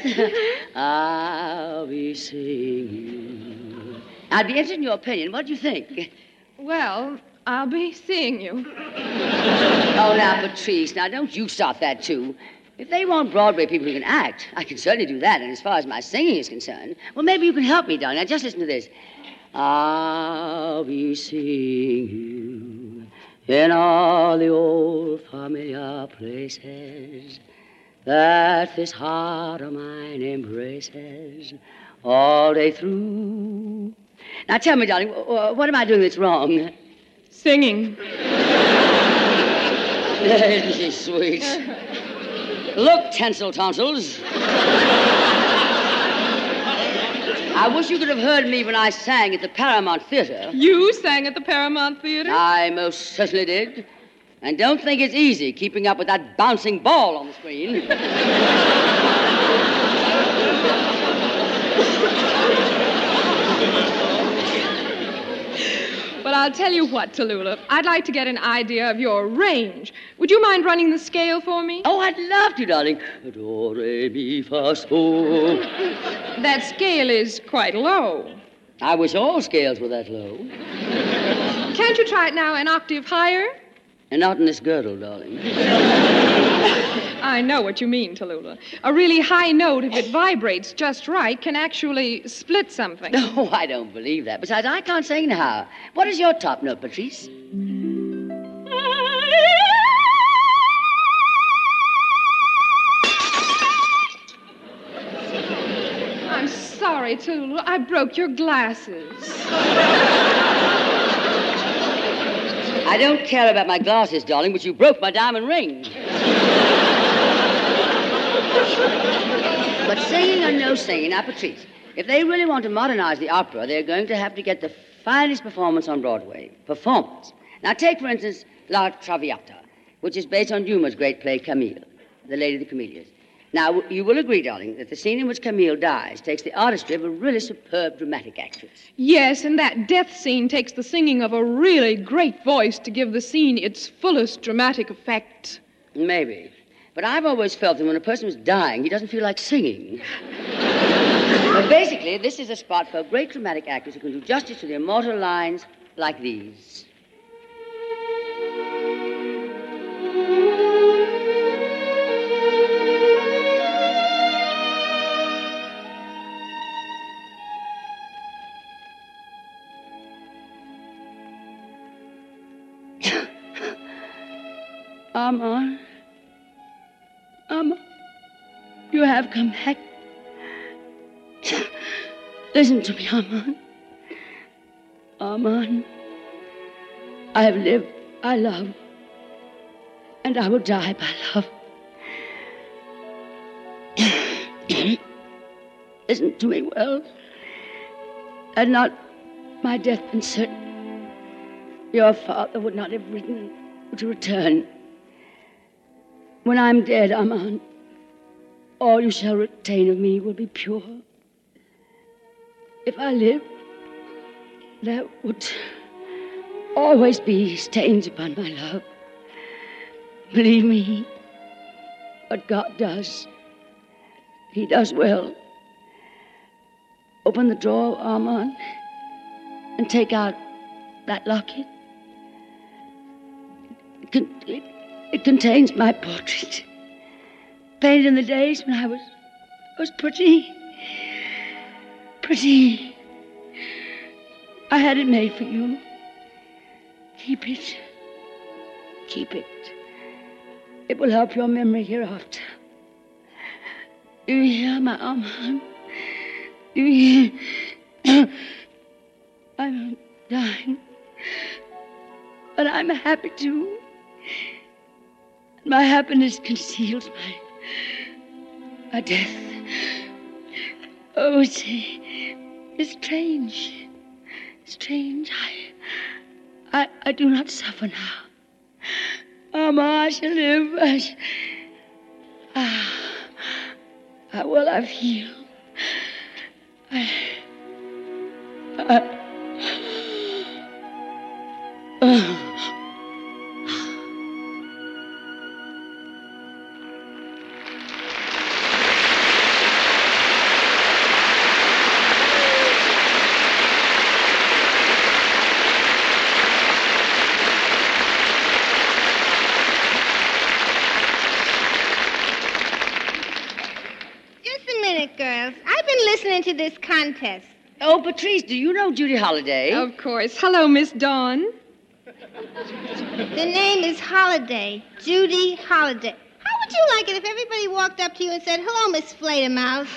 I'll be seeing you. I'd be interested in your opinion. What do you think? Well, I'll be seeing you. Oh, now, Patrice, now, don't you start that, too. If they want Broadway people who can act, I can certainly do that. And as far as my singing is concerned, well, maybe you can help me, darling. Now, just listen to this. I'll be seeing you in all the old familiar places that this heart of mine embraces all day through. Now, tell me, darling, what am I doing that's wrong? Singing. Isn't she sweet? Look, Tensile Tonsils. I wish you could have heard me when I sang at the Paramount Theater. You sang at the Paramount Theater? I most certainly did. And don't think it's easy keeping up with that bouncing ball on the screen. But I'll tell you what, Tallulah, I'd like to get an idea of your range. Would you mind running the scale for me? Oh, I'd love to, darling. Do, re, mi, fa, sol. That scale is quite low. I wish all scales were that low. Can't you try it now an octave higher? And not in this girdle, darling. I know what you mean, Tallulah. A really high note, if it vibrates just right, can actually split something. Oh, I don't believe that. Besides, I can't sing now. What is your top note, Patrice? I'm sorry, Tallulah. I broke your glasses. I don't care about my glasses, darling, but you broke my diamond ring. But singing or no singing, now, Patrice, if they really want to modernize the opera, they're going to have to get the finest performance on Broadway. Performance. Now, take, for instance, La Traviata, which is based on Dumas' great play, Camille, The Lady of the Camellias. Now, you will agree, darling, that the scene in which Camille dies takes the artistry of a really superb dramatic actress. Yes, and that death scene takes the singing of a really great voice to give the scene its fullest dramatic effect. Maybe. But I've always felt that when a person is dying, he doesn't feel like singing. But basically, this is a spot for a great dramatic actress who can do justice to the immortal lines like these. Amor, Amor, you have come back. Listen to me, Amor. Amor, I have lived by love, and I will die by love. Listen to me well, had not my death been certain, your father would not have written to return. When I'm dead, Armand, all you shall retain of me will be pure. If I live, there would always be stains upon my love. Believe me, what God does, he does well. Open the drawer, Armand, and take out that locket. It contains my portrait, painted in the days when I was pretty. I had it made for you. Keep it. It will help your memory hereafter. Do you hear my arm? Do you hear? I'm dying, but I'm happy too. My happiness conceals my death. Oh, it's strange. Strange. I do not suffer now. Mama, I shall live. How well I feel. This contest. Oh, Patrice, do you know Judy Holliday? Of course. Hello, Miss Dawn. The name is Holliday. Judy Holliday. How would you like it if everybody walked up to you and said, hello, Miss Fledermaus?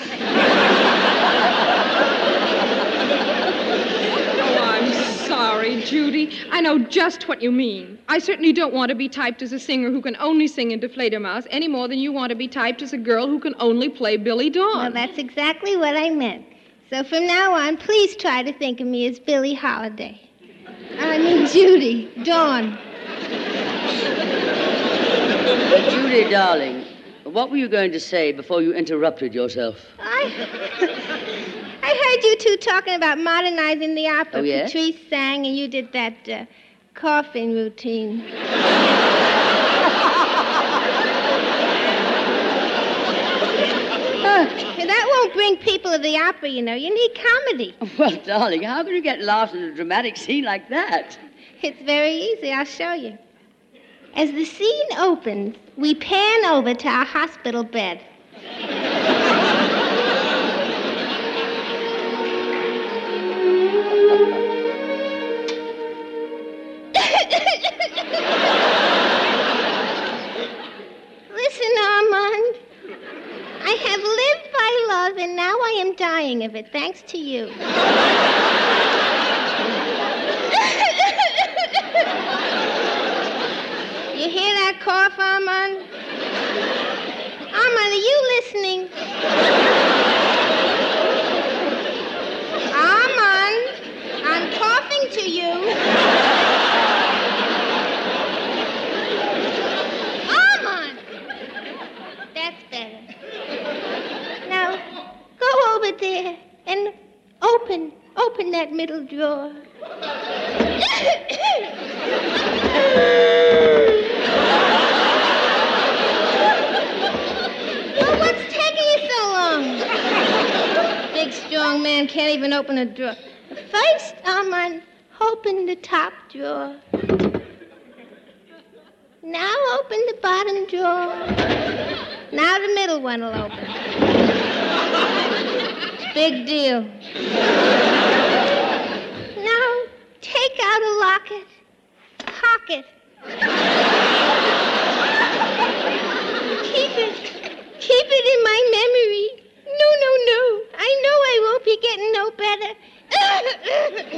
Oh, I'm sorry, Judy. I know just what you mean. I certainly don't want to be typed as a singer who can only sing into Fledermaus any more than you want to be typed as a girl who can only play Billy Dawn. Well, that's exactly what I meant. So from now on, please try to think of me as Billie Holiday. I mean, Judy, Dawn. Judy, darling, what were you going to say before you interrupted yourself? I heard you two talking about modernizing the opera. Oh, yeah? Patrice sang, and you did that coughing routine. That won't bring people to the opera, you know. You need comedy. Well, darling, how can you get laughs in a dramatic scene like that? It's very easy. I'll show you. As the scene opens, we pan over to our hospital bed. Listen, Armand. I have lived by love, and now I am dying of it, thanks to you. You hear that cough, Armand? Armand, are you listening? Armand, I'm coughing to you. There and open that middle drawer. Well, what's taking you so long? Big strong man can't even open a drawer. First, Armand, open the top drawer. Now open the bottom drawer. Now the middle one will open. Big deal. Now, take out a locket. Pocket. Keep it in my memory. No. I know I won't be getting no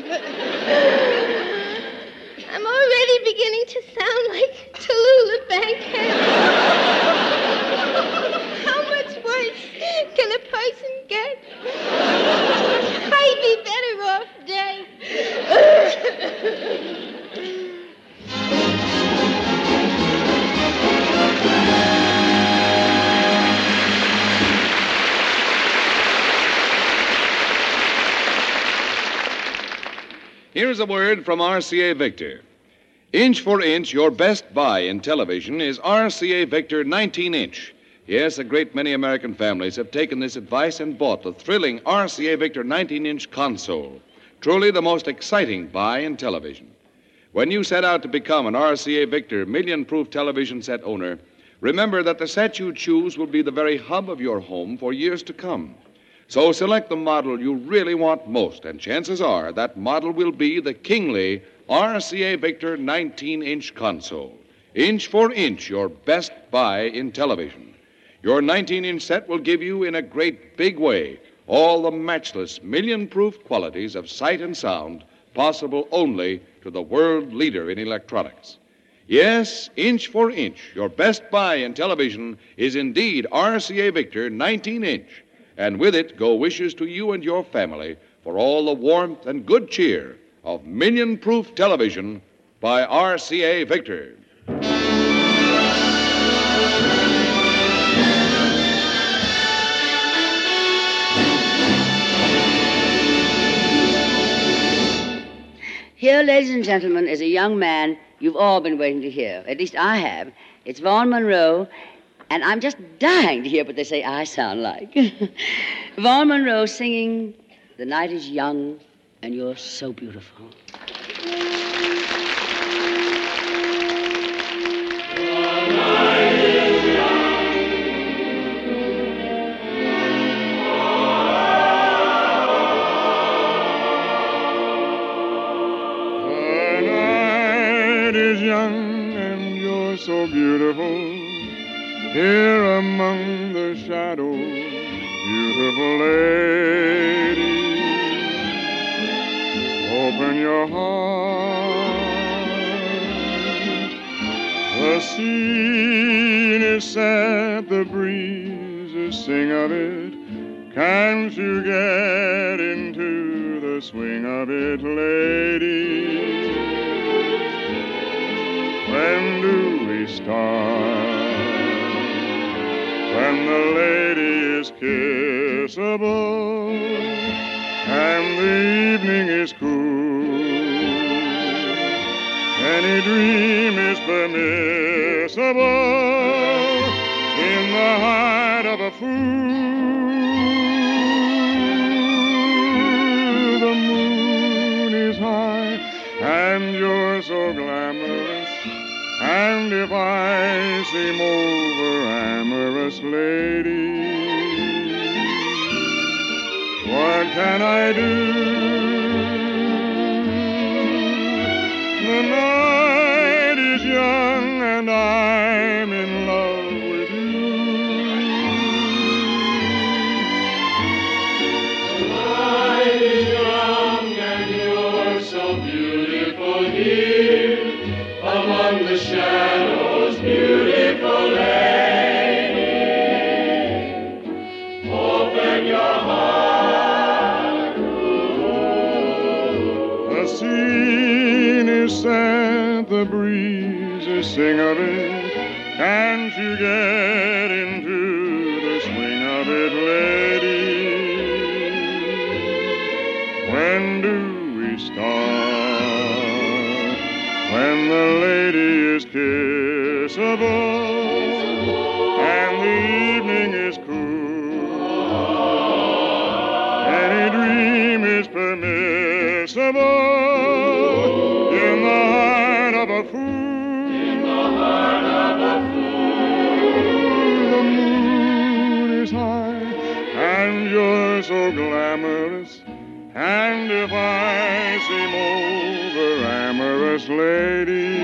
better. I'm already beginning to sound like Tallulah Bankhead. How much worse can a person get? I'd be better off dead. Here's a word from RCA Victor. Inch for inch, your best buy in television is RCA Victor 19-inch. Yes, a great many American families have taken this advice and bought the thrilling RCA Victor 19-inch console, truly the most exciting buy in television. When you set out to become an RCA Victor million-proof television set owner, remember that the set you choose will be the very hub of your home for years to come. So select the model you really want most, and chances are that model will be the kingly RCA Victor 19-inch console. Inch for inch, your best buy in television. your 19-inch set will give you in a great big way all the matchless, million-proof qualities of sight and sound possible only to the world leader in electronics. Yes, inch for inch, your best buy in television is indeed RCA Victor 19-inch, and with it go wishes to you and your family for all the warmth and good cheer of million-proof television by RCA Victor. Here, ladies and gentlemen, is a young man you've all been waiting to hear. At least I have. It's Vaughn Monroe, and I'm just dying to hear what they say I sound like. Vaughn Monroe singing, "The Night is Young, and You're So Beautiful." Young and you're so beautiful, here among the shadows, beautiful lady, open your heart. The scene is sad, the breezes sing of it, can't you get into the swing of it, lady? When do we start? When the lady is kissable and the evening is cool, any dream is permissible in the heart of a fool. The moon is high and you're so glamorous, and if I seem over amorous, lady, what can I do? The night is young and I'm in love with you. The night is young and you're so beautiful here, among the shadows, beautiful lady, open your heart. Ooh. The scene is sad, the breezes sing of it, can't you get into the swing of it, lady? When do we start? When the lady is kissable and the evening is cool, any dream is permissible in the heart of a fool. In the heart of a fool, the moon is high and you're so glamorous, and if I seem over amorous, lady,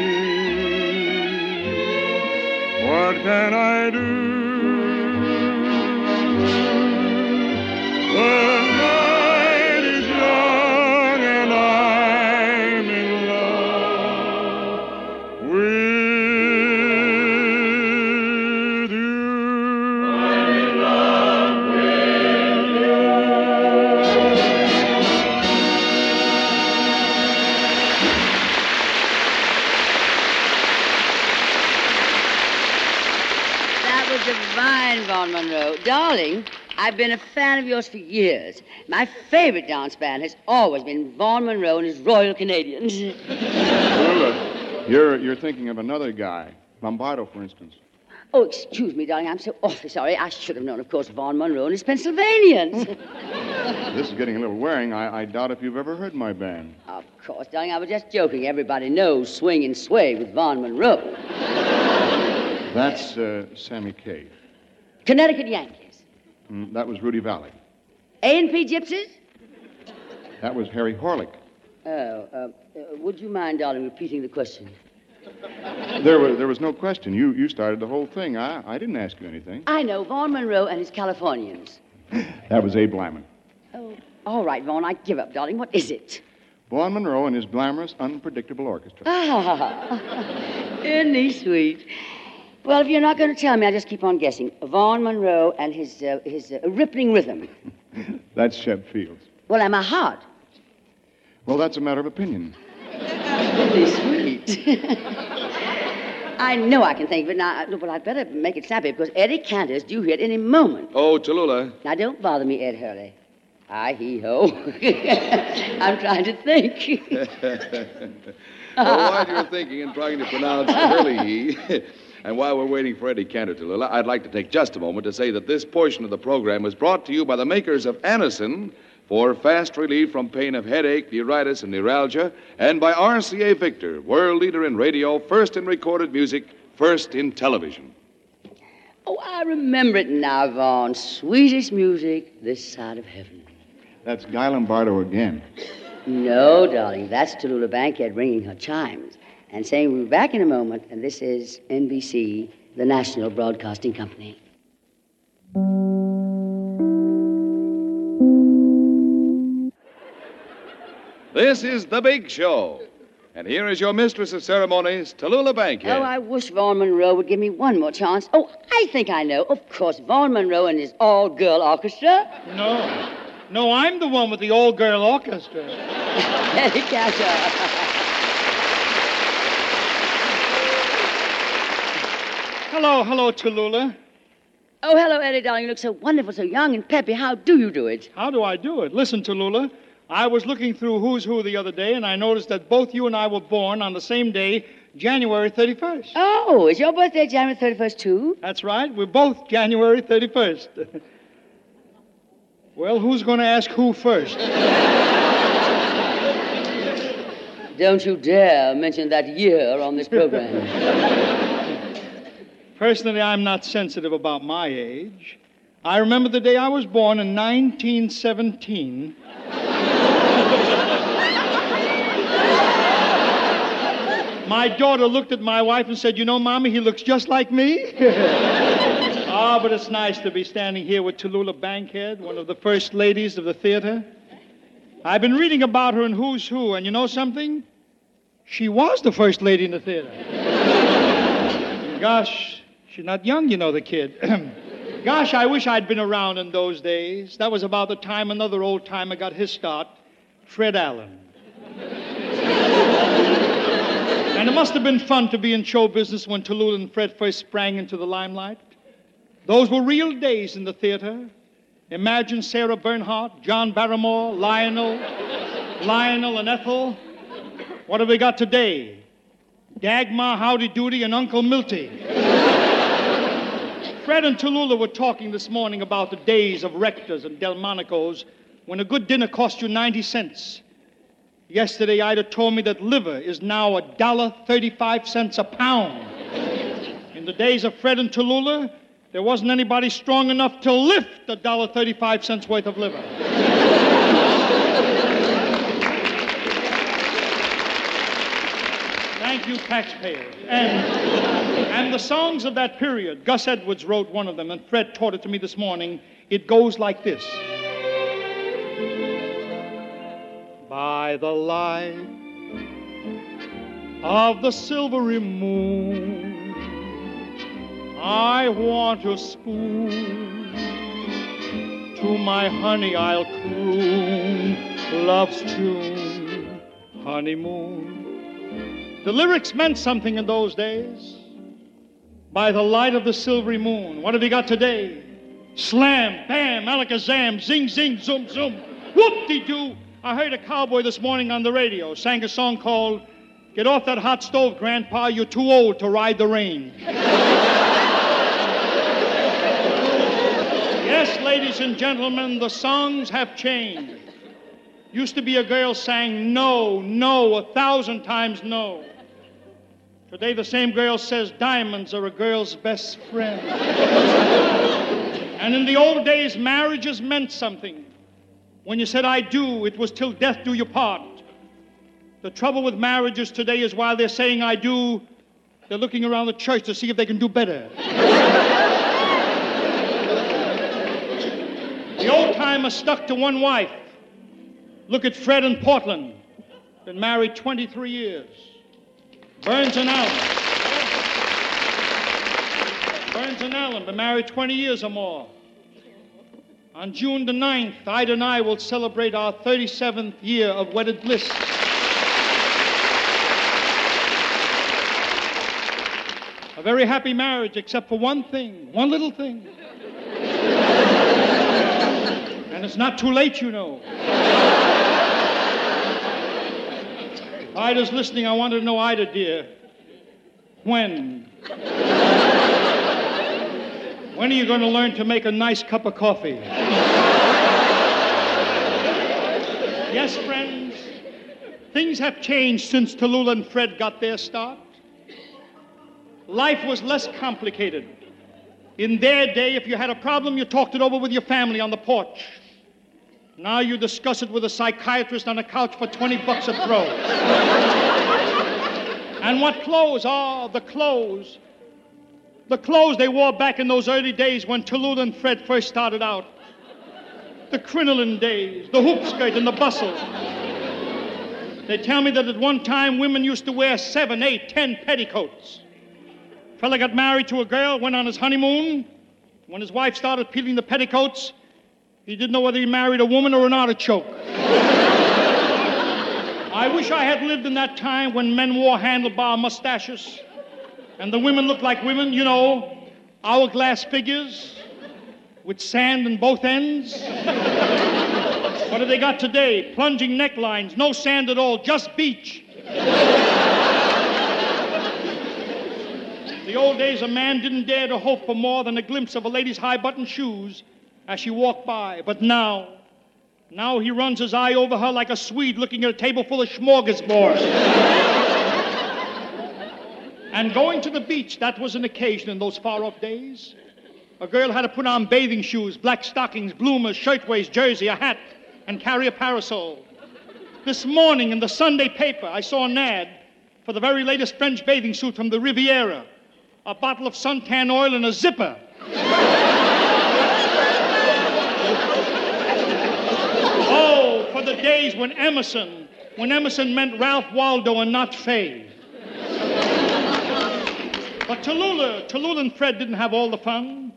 what can I do? The night is young and I'm in love with you. I'm in love with you. Divine, Vaughn Monroe. Darling, I've been a fan of yours for years. My favorite dance band has always been Vaughn Monroe and his Royal Canadians. Well, you're thinking of another guy, Lombardo, for instance. Oh, excuse me, darling. I'm so awfully sorry. I should have known, of course, Vaughn Monroe and his Pennsylvanians. This is getting a little wearing. I doubt if you've ever heard my band. Of course, darling. I was just joking. Everybody knows Swing and Sway with Vaughn Monroe. That's Sammy Kaye. Connecticut Yankees. That was Rudy Vallee. A&P Gypsies? That was Harry Horlick. Oh, would you mind, darling, repeating the question? There was no question. You started the whole thing. I didn't ask you anything. I know. Vaughn Monroe and his Californians. That was Abe Lyman. Oh, all right, Vaughn. I give up, darling. What is it? Vaughn Monroe and his glamorous, unpredictable orchestra. Ah, isn't he sweet? Well, if you're not going to tell me, I'll just keep on guessing. Vaughn Monroe and his rippling rhythm. That's Shep Fields. Well, am I hard? Well, that's a matter of opinion. Really sweet. I know I can think of it now, but I'd better make it snappy because Eddie Cantor is due here at any moment. Oh, Tallulah. Now, don't bother me, Ed Hurley. Aye, hee-ho. I'm trying to think. Well, while you're thinking and trying to pronounce Hurley, and while we're waiting for Eddie Cantor, Tallulah, I'd like to take just a moment to say that this portion of the program was brought to you by the makers of Anacin for fast relief from pain of headache, neuritis, and neuralgia, and by RCA Victor, world leader in radio, first in recorded music, first in television. Oh, I remember it now, Vaughn. Sweetest music this side of heaven. That's Guy Lombardo again. No, darling, that's Tallulah Bankhead ringing her chimes and saying we'll be back in a moment, and this is NBC, the National Broadcasting Company. This is The Big Show. And here is your mistress of ceremonies, Tallulah Bankhead. Oh, I wish Vaughn Monroe would give me one more chance. Oh, I think I know. Of course, Vaughn Monroe and his all-girl orchestra. No. No, I'm the one with the all-girl orchestra. Eddie Cantor. Hello, Tallulah. Oh, hello, Eddie, darling. You look so wonderful, so young and peppy. How do you do it? How do I do it? Listen, Tallulah, I was looking through Who's Who the other day, and I noticed that both you and I were born on the same day, January 31st. Oh, is your birthday January 31st, too? That's right. We're both January 31st. Well, who's going to ask who first? Don't you dare mention that year on this program. Personally, I'm not sensitive about my age. I remember the day I was born in 1917. My daughter looked at my wife and said, "You know, Mommy, he looks just like me." Ah, but it's nice to be standing here with Tallulah Bankhead, one of the first ladies of the theater. I've been reading about her in Who's Who, and you know something? She was the first lady in the theater. Gosh. She's not young, you know, the kid. Gosh, I wish I'd been around in those days. That was about the time another old timer got his start, Fred Allen. And it must have been fun to be in show business when Tallulah and Fred first sprang into the limelight. Those were real days in the theater. Imagine Sarah Bernhardt, John Barrymore, Lionel and Ethel. What have we got today? Dagmar, Howdy Doody, and Uncle Milty. Fred and Tallulah were talking this morning about the days of Rectors and Delmonico's when a good dinner cost you 90 cents. Yesterday, Ida told me that liver is now $1.35 a pound. In the days of Fred and Tallulah, there wasn't anybody strong enough to lift $1.35 worth of liver. Thank you, taxpayers. And the songs of that period, Gus Edwards wrote one of them, and Fred taught it to me this morning. It goes like this. By the light of the silvery moon, I want a spoon. To my honey I'll croon love's tune, honeymoon. The lyrics meant something in those days. By the light of the silvery moon. What have you got today? Slam, bam, alakazam, zing, zing, zoom, zoom. Whoop-de-doo. I heard a cowboy this morning on the radio sang a song called Get Off That Hot Stove, Grandpa, You're Too Old to Ride the Range. Yes, ladies and gentlemen, the songs have changed. Used to be a girl sang no, no, 1,000 times no. Today, the same girl says diamonds are a girl's best friend. And in the old days, marriages meant something. When you said, I do, it was till death do you part. The trouble with marriages today is while they're saying, I do, They're looking around the church to see if they can do better. The old-timers stuck to one wife. Look at Fred in Portland. Been married 23 years. Burns and Allen. Burns and Allen, been married 20 years or more. On June the 9th, Ida and I will celebrate our 37th year of wedded bliss. A very happy marriage, except for one thing, one little thing. And it's not too late, you know. Ida's listening. I wanted to know, Ida, dear, when? When are you going to learn to make a nice cup of coffee? Yes, friends, things have changed since Tallulah and Fred got their start. Life was less complicated. In their day, if you had a problem, you talked it over with your family on the porch. Now you discuss it with a psychiatrist on a couch for $20 a throw. And what clothes are the clothes? The clothes they wore back in those early days when Tallulah and Fred first started out. The crinoline days, the hoop skirt and the bustle. They tell me that at one time women used to wear 7, 8, 10 petticoats. Fella got married to a girl, went on his honeymoon. When his wife started peeling the petticoats, he didn't know whether he married a woman or an artichoke. I wish I had lived in that time when men wore handlebar mustaches and the women looked like women, you know, hourglass figures with sand in both ends. What have they got today? Plunging necklines, no sand at all, just beach. The old days, a man didn't dare to hope for more than a glimpse of a lady's high-button shoes as she walked by. But now he runs his eye over her like a Swede looking at a table full of smorgasbord. And going to the beach, that was an occasion in those far-off days. A girl had to put on bathing shoes, black stockings, bloomers, shirtwaist, jersey, a hat, and carry a parasol. This morning in the Sunday paper, I saw an ad for the very latest French bathing suit from the Riviera, a bottle of suntan oil and a zipper. Oh, for the days when Emerson meant Ralph Waldo and not Faye. But Tallulah and Fred didn't have all the fun.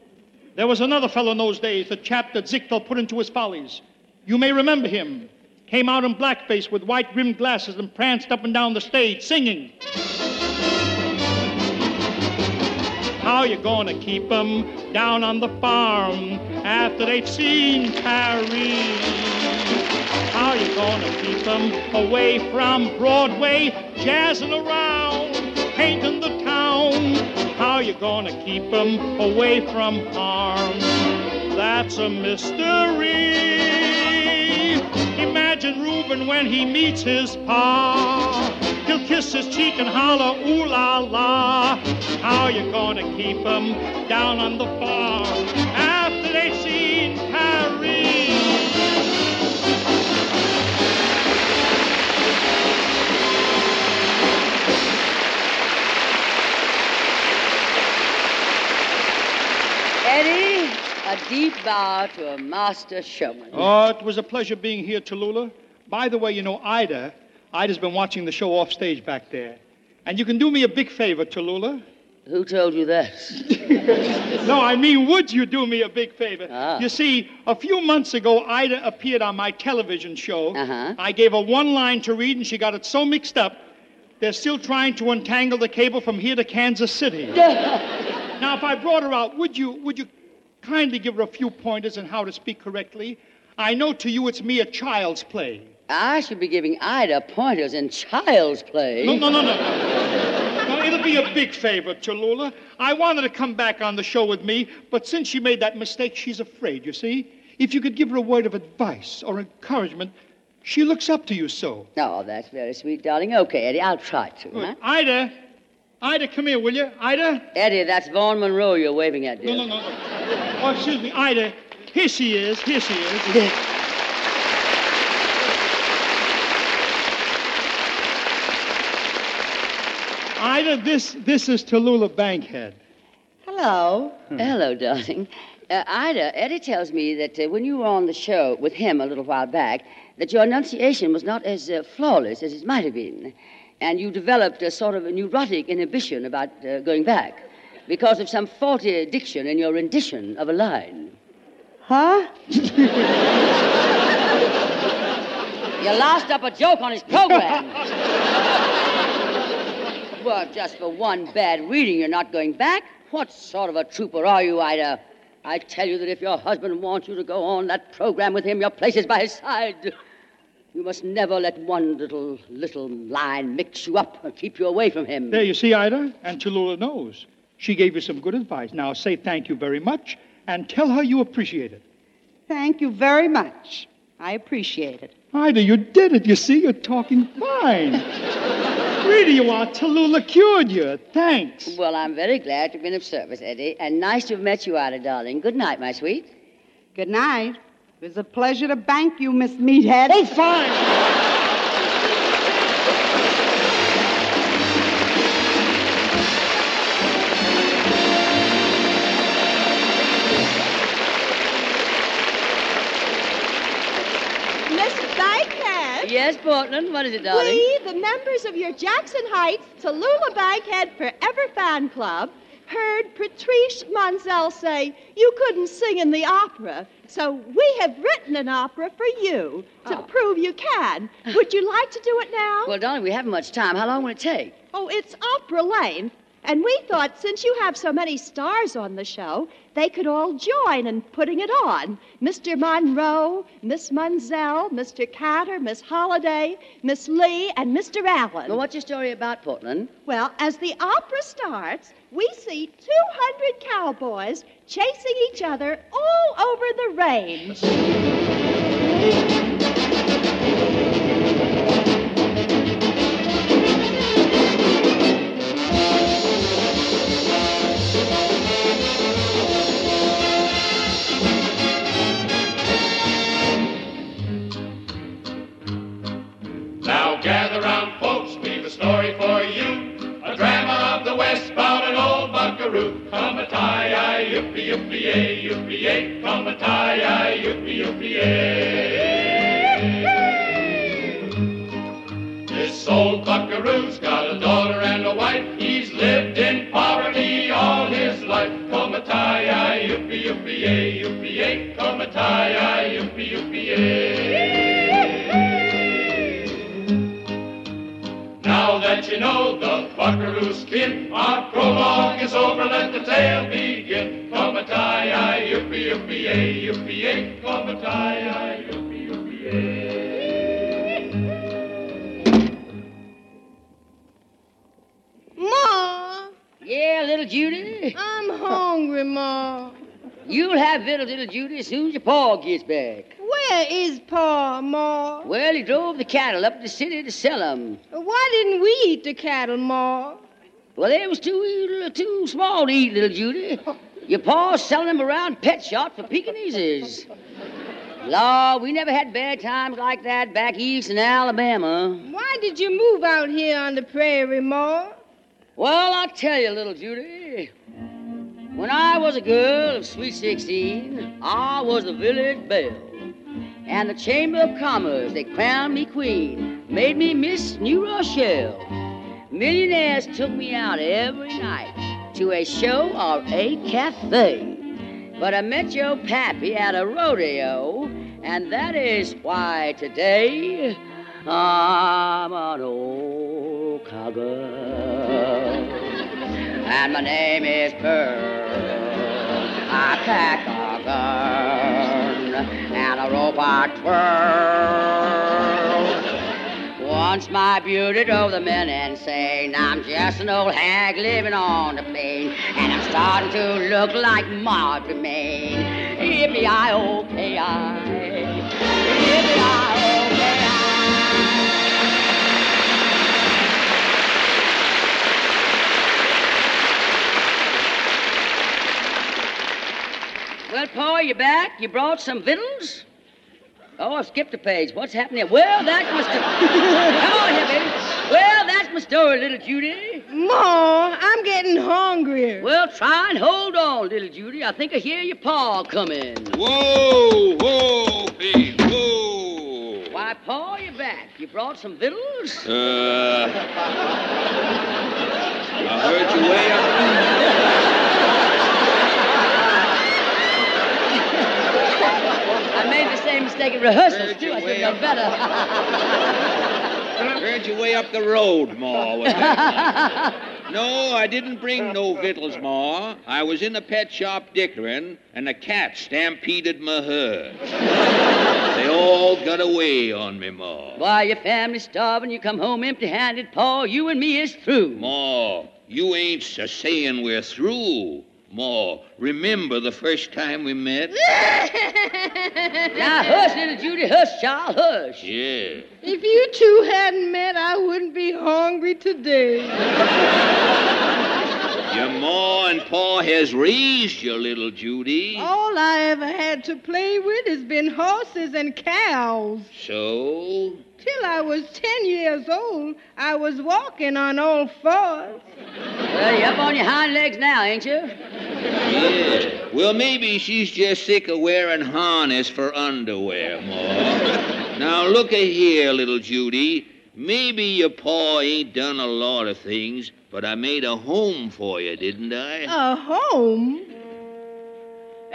There was another fellow in those days, the chap that Ziegfeld put into his follies. You may remember him. Came out in blackface with white-rimmed glasses and pranced up and down the stage singing. How you gonna keep 'em down on the farm after they've seen Paris? How you gonna keep 'em away from Broadway, jazzing around, painting the town? How you gonna keep 'em away from harm? That's a mystery. Imagine Reuben when he meets his pa. He'll kiss his cheek and holler, ooh la la. How you gonna keep 'em down on the farm after they've seen Paris? Eddie, a deep bow to a master showman. Oh, it was a pleasure being here, Tallulah. By the way, you know, Ida's been watching the show off stage back there. And you can do me a big favor, Tallulah. Who told you that? No, I mean, would you do me a big favor? Ah. You see, a few months ago, Ida appeared on my television show. Uh-huh. I gave her one line to read, and she got it so mixed up, they're still trying to untangle the cable from here to Kansas City. Now, if I brought her out, would you kindly give her a few pointers on how to speak correctly? I know to you it's mere child's play. I should be giving Ida pointers in child's play. No. It'll be a big favor, Tallulah. I wanted to come back on the show with me, but since she made that mistake, she's afraid, you see. If you could give her a word of advice or encouragement, she looks up to you so. Oh, that's very sweet, darling. Okay, Eddie, I'll try to, huh? Ida, come here, will you? Ida? Eddie, that's Vaughn Monroe you're waving at, dear. No. Oh, excuse me, Ida. Here she is. Ida, this is Tallulah Bankhead. Hello. Hello, darling. Ida, Eddie tells me that when you were on the show with him a little while back, that your enunciation was not as flawless as it might have been, and you developed a sort of a neurotic inhibition about going back because of some faulty diction in your rendition of a line. Huh? You lost up a joke on his program. Well, just for one bad reading, you're not going back. What sort of a trooper are you, Ida? I tell you that if your husband wants you to go on that program with him, your place is by his side. You must never let one little line mix you up or keep you away from him. There you see, Ida, and Tallulah knows. She gave you some good advice. Now say thank you very much and tell her you appreciate it. Thank you very much. I appreciate it. Ida, you did it. You see, you're talking fine. Really, you are. Tallulah cured you. Thanks. Well, I'm very glad to have been of service, Eddie. And nice to have met you, Ida, darling. Good night, my sweet. Good night. It was a pleasure to bank you, Miss Meathead. Oh, fine. Miss Bankhead. Yes, Portland. What is it, darling? Please. The members of your Jackson Heights Tallulah Bankhead Forever Fan Club heard Patrice Munsel say you couldn't sing in the opera, so we have written an opera for you to prove you can. Would you like to do it now? Well, darling, we haven't much time. How long will it take? Oh, it's opera length, and we thought since you have so many stars on the show, they could all join in putting it on. Mr. Monroe, Miss Munsel, Mr. Cantor, Miss Holliday, Miss Lee, and Mr. Allen. Well, what's your story about, Portland? Well, as the opera starts, we see 200 cowboys chasing each other all over the range. Gather round, folks, we've a story for you. A drama of the West about an old buckaroo. Come-a-tie-yi, yippee-yippee-yay, yippee-yay. Come-a-tie-yi, yippee-yippee-yay. This old buckaroo's got a daughter and a wife. He's lived in poverty all his life. Come-a-tie-yi, yippee-yippee-yay, yippee-yay. Come-a-tie-yi, yippee-yippee-yay. Now that you know the buckaroo's kin, our prologue is over, let the tale begin. Come-a-tie-yi, yippee-yippee-yay, yippee-yay. Come-a-tie-yi, yippee-yippee-yay. Ma! Yeah, little Judy? I'm hungry, Ma. You'll have victuals, little Judy, as soon as your pa gets back. Where is Pa, Ma? Well, he drove the cattle up to the city to sell them. Why didn't we eat the cattle, Ma? Well, they was too small to eat, little Judy. Your Pa's selling them around pet shop for Pekingeses. Law, we never had bad times like that back east in Alabama. Why did you move out here on the prairie, Ma? Well, I'll tell you, little Judy. When I was a girl of sweet 16, I was the village belle. And the Chamber of Commerce, they crowned me queen, made me Miss New Rochelle. Millionaires took me out every night to a show or a cafe. But I met your pappy at a rodeo, and that is why today I'm an old cowgirl. And my name is Pearl. I pack a gun and a rope I twirl. Once my beauty drove the men insane. I'm just an old hag living on the plain, and I'm starting to look like Marjorie Main. Yippee-I-O-K-I. Yippee-I-O-K-I. Well, Pa, you back? You brought some victuals? Oh, I skipped a page. What's happening here? Well, that's Mr. Come on here, baby. Well, that's story, little Judy? Ma, I'm getting hungrier. Well, try and hold on, little Judy. I think I hear your paw coming. Whoa, whoa, babe, whoa. Why, paw, you're back. You brought some victuals? I heard you way up. I made the same mistake in rehearsals, too. I should have done better. I heard you way up the road, Ma. No, I didn't bring no victuals, Ma. I was in the pet shop dickering, and the cat stampeded my herd. They all got away on me, Ma. Why, your family's starving, you come home empty-handed, Pa. You and me is through. Ma, you ain't saying we're through. Ma, remember the first time we met? Now, hush, little Judy. Hush, child, hush. Yeah. If you two hadn't met, I wouldn't be hungry today. Your Ma and Pa has raised you, little Judy. All I ever had to play with has been horses and cows. So? Till I was 10 years old, I was walking on all fours. Well, you're up on your hind legs now, ain't you? Yeah. Well, maybe she's just sick of wearing harness for underwear, Ma. Now, look a here, little Judy. Maybe your paw ain't done a lot of things, but I made a home for you, didn't I? A home?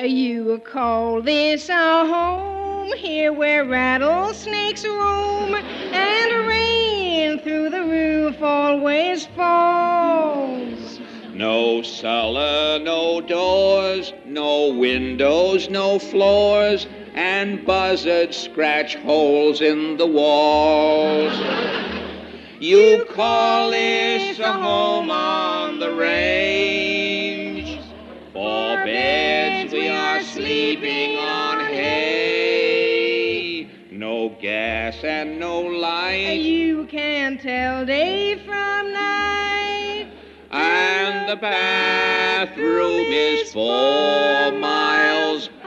You call this a home? Here where rattlesnakes roam and rain through the roof always falls. No cellar, no doors, no windows, no floors, and buzzards scratch holes in the walls. You call this a home on the range. For beds we are sleeping on hay. No gas and no light. You can tell day from night. And the bathroom is 4 miles away.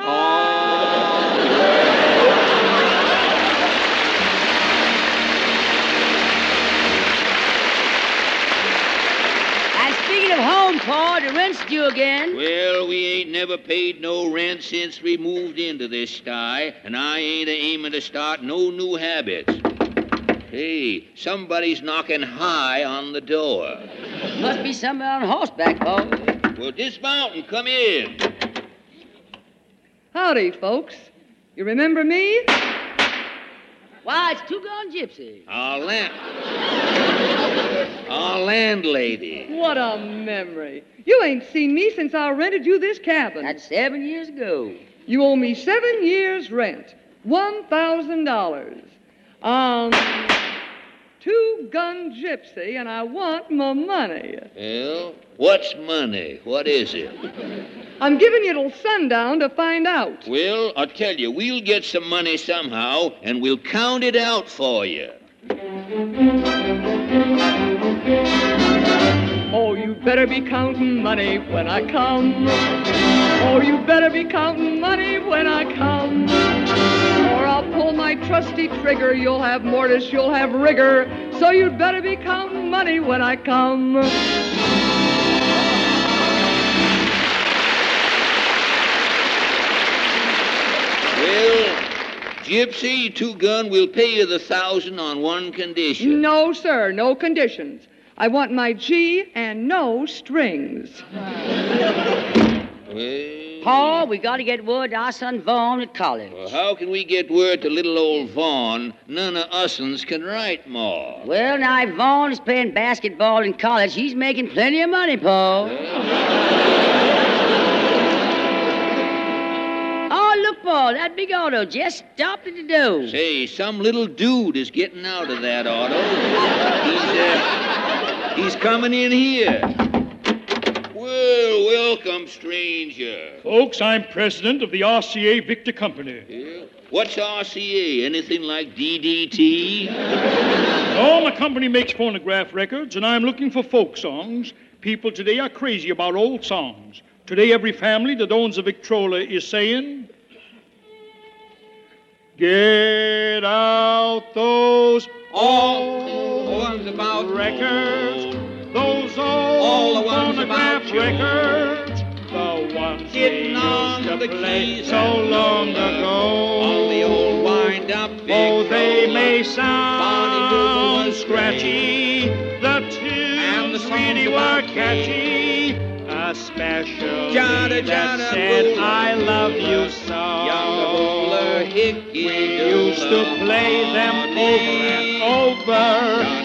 Home, Pa, the rent's due again. Well, we ain't never paid no rent since we moved into this sty, and I ain't aimin' to start no new habits. Hey, somebody's knocking high on the door. Must be somebody on horseback, Pa. Well, dismount and come in. Howdy, folks. You remember me? Why, it's Two Gone Gypsy. Our landlady. What a memory. You ain't seen me since I rented you this cabin. That's 7 years ago. You owe me 7 years' rent, $1,000. Two Gun Gypsy, and I want my money. Well, what's money? What is it? I'm giving you till sundown to find out. Well, I'll tell you, we'll get some money somehow, and we'll count it out for you. Oh, you better be counting money when I come. Oh, you better be counting money when I come. Or I'll pull my trusty trigger. You'll have mortise, you'll have rigor. So you'd better be counting money when I come. Well, Gypsy, Two Gun, we'll pay you the $1,000 on one condition. No, sir, no conditions. I want my G and no strings. Well, Pa, we got to get word to our son Vaughn at college. Well, how can we get word to little old Vaughn? None of us'uns can write, Ma. Well, now, if Vaughn is playing basketball in college, he's making plenty of money, Pa. Well. Look, Paul, that big auto just stopped at the door. Say, some little dude is getting out of that auto. He's coming in here. Well, welcome, stranger. Folks, I'm president of the RCA Victor Company. Yeah. What's RCA? Anything like DDT? No, my company makes phonograph records, and I'm looking for folk songs. People today are crazy about old songs. Today, every family that owns a Victrola is saying... Get out those old ones about records, those old phonograph records, the ones hitting on the keys so long ago. On the old wind-up big show, they may sound scratchy, the tunes really were catchy, especially that said I love you so. We used to play them over and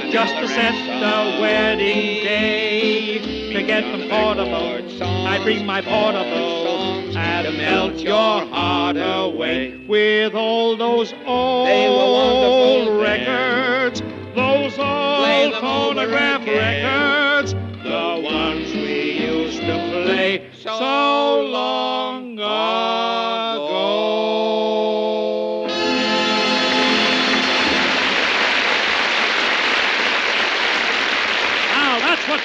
over just to set the wedding day. To get them portable, I bring my portable and melt your heart away with all those old records, those old phonograph records, the ones we used to play so long ago.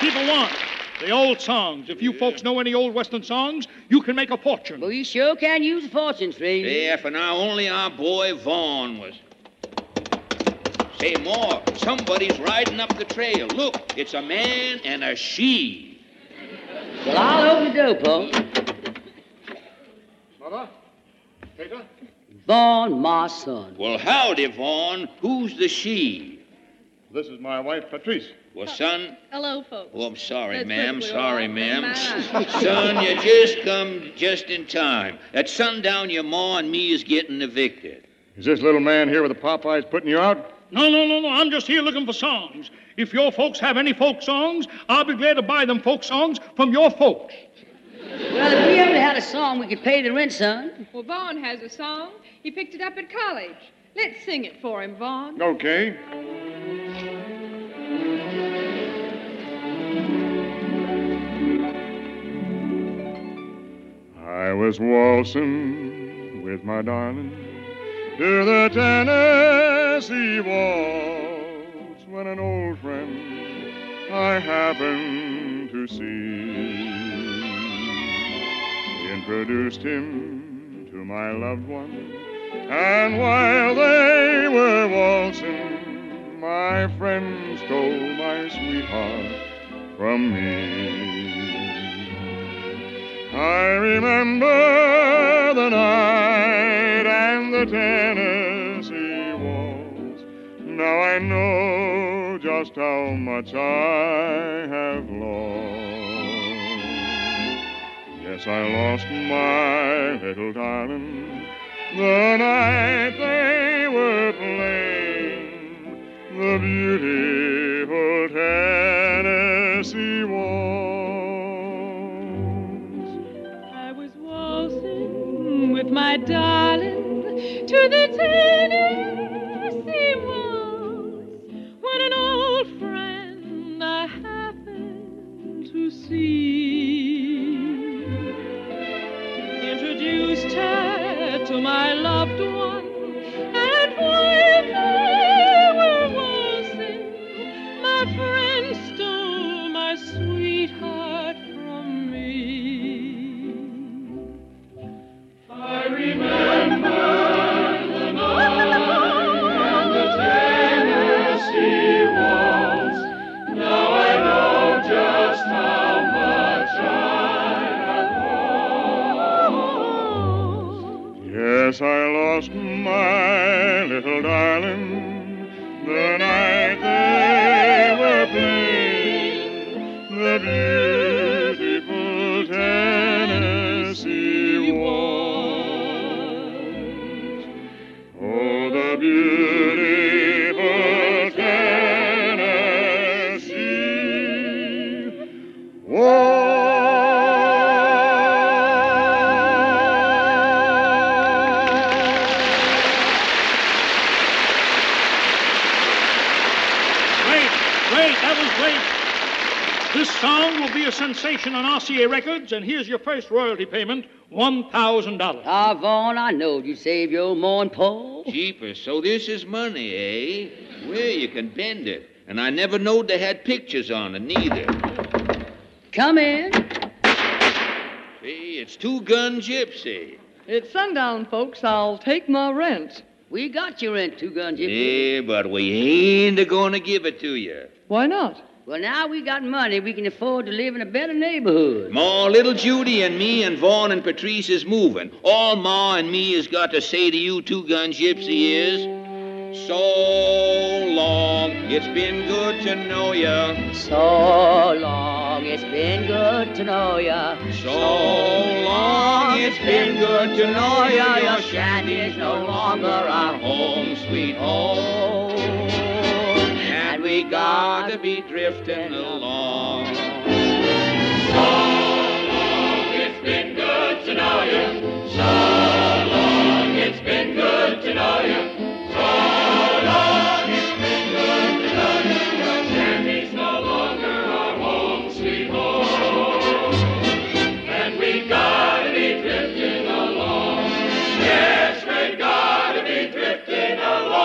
People want the old songs. If you folks know any old Western songs, you can make a fortune. Well, you sure can use a fortune, Fred. Yeah, for now only our boy Vaughn was. Say more. Somebody's riding up the trail. Look, it's a man and a she. Well, I'll open the door, Paul. Mother? Peter? Vaughn, my son. Well, howdy, Vaughn. Who's the she? This is my wife, Patrice. Well, son... Hello, folks. Oh, I'm sorry, ma'am. Sorry, ma'am. Son, you just come just in time. At sundown, your ma and me is getting evicted. Is this little man here with the Popeyes putting you out? No. I'm just here looking for songs. If your folks have any folk songs, I'll be glad to buy them folk songs from your folks. Well, if we ever had a song, we could pay the rent, son. Well, Vaughn has a song. He picked it up at college. Let's sing it for him, Vaughn. Okay. I was waltzing with my darling to the Tennessee Waltz when an old friend I happened to see introduced him to my loved one, and while they were waltzing, my friend stole my sweetheart from me. I remember the night and the Tennessee Waltz. Now I know just how much I have lost. Yes, I lost my little darling the night they were playing the beautiful Tennessee Waltz. With my darling to the Tennessee Waltz, when an old friend I happened to see introduced her to my loved one, and while they were waltzing, my friend stole my sweetheart. I remember the night and the Tennessee Waltz. Now I know just how much I have lost. Yes, I lost my little darling the night they were playing the beautiful Tennessee Waltz. Beautiful Tennessee Waltz. Great, that was great. This song will be a sensation on RCA Records, and here's your first royalty payment, $1,000. Ah, Vaughn, I know you saved your ma and pa. Jeepers, so this is money, eh? Well, you can bend it. And I never knowed they had pictures on it, neither. Come in. See, it's two-gun gypsy. It's sundown, folks. I'll take my rent. We got your rent, Two Gun Gypsy. Yeah, but we ain't gonna give it to you. Why not? Well, now we got money. We can afford to live in a better neighborhood. Ma, little Judy and me and Vaughn and Patrice is moving. All Ma and me has got to say to you, Two Gun Gypsy, is so long, it's been good to know ya. So long, it's been good to know ya. So long, it's been good to know ya. Your shanty's no longer our home, sweet home. We gotta be drifting along. So long, it's been good to know you. So long, it's been good to know you. So long, it's been good to know you. Your shanty's no longer our home, sweet home. And we gotta be drifting along. Yes, we gotta be drifting along.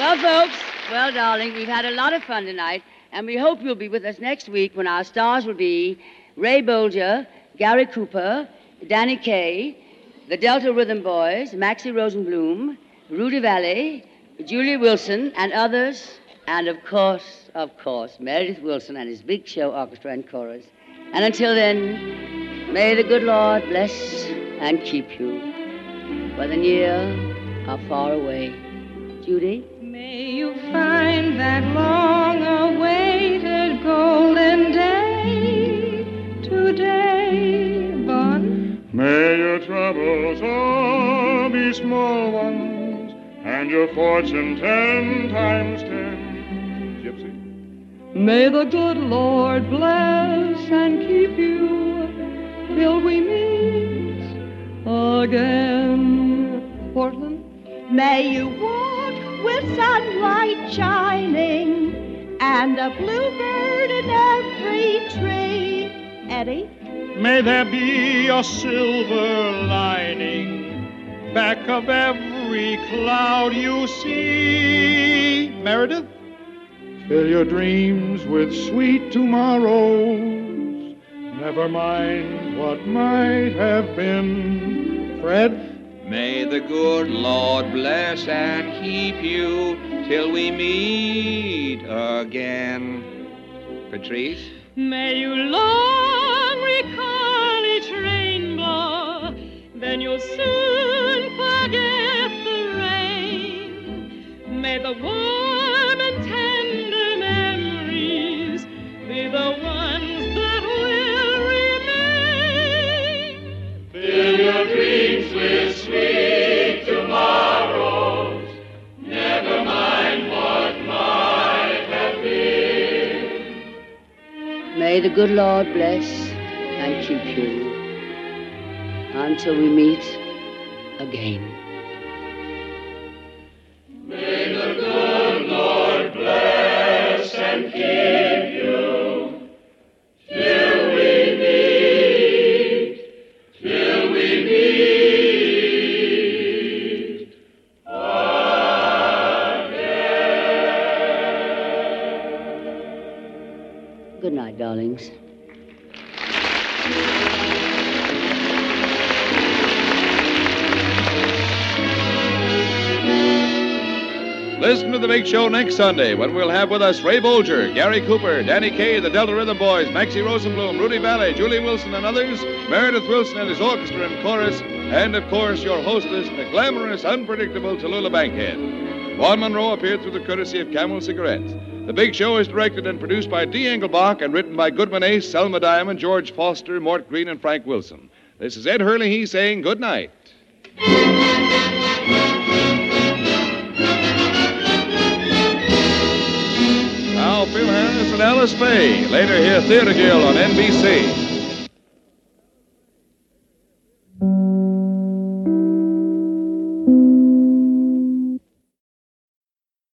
Well, folks, well, darling, we've had a lot of fun tonight, and we hope you'll be with us next week when our stars will be Ray Bolger, Gary Cooper, Danny Kaye, the Delta Rhythm Boys, Maxie Rosenbloom, Rudy Vallee, Judy Wilson, and others, and of course, Meredith Wilson and his Big Show Orchestra and Chorus. And until then, may the good Lord bless and keep you, whether near or far away. Judy? May you find that long-awaited golden day today, Bon. May your troubles all be small ones, and your fortune 10 times 10. Gypsy. May the good Lord bless and keep you till we meet again, Portland. May you walk with sunlight shining and a bluebird in every tree. Eddie? May there be a silver lining back of every cloud you see. Meredith? Fill your dreams with sweet tomorrows. Never mind what might have been. Fred? May the good Lord bless and keep you till we meet again. Patrice? May you long recall each rainbow, then you'll soon forget the rain. May the warm and tender memories be the ones that will remain. Fill your dreams with sweet tomorrows, never mind what might have been. May the good Lord bless and keep you until we meet again. May the good Lord bless and keep you till we meet, till we meet. Good night, darlings. Listen to The Big Show next Sunday when we'll have with us Ray Bolger, Gary Cooper, Danny Kaye, the Delta Rhythm Boys, Maxie Rosenbloom, Rudy Vallee, Julie Wilson and others, Meredith Wilson and his orchestra and chorus, and, of course, your hostess, the glamorous, unpredictable Tallulah Bankhead. Vaughn Monroe appeared through the courtesy of Camel Cigarettes. The Big Show is directed and produced by D. Engelbach and written by Goodman Ace, Selma Diamond, George Foster, Mort Green, and Frank Wilson. This is Ed Hurley. He's saying good night. Now, Phil Harris and Alice Faye. Later, hear Theater Guild on NBC.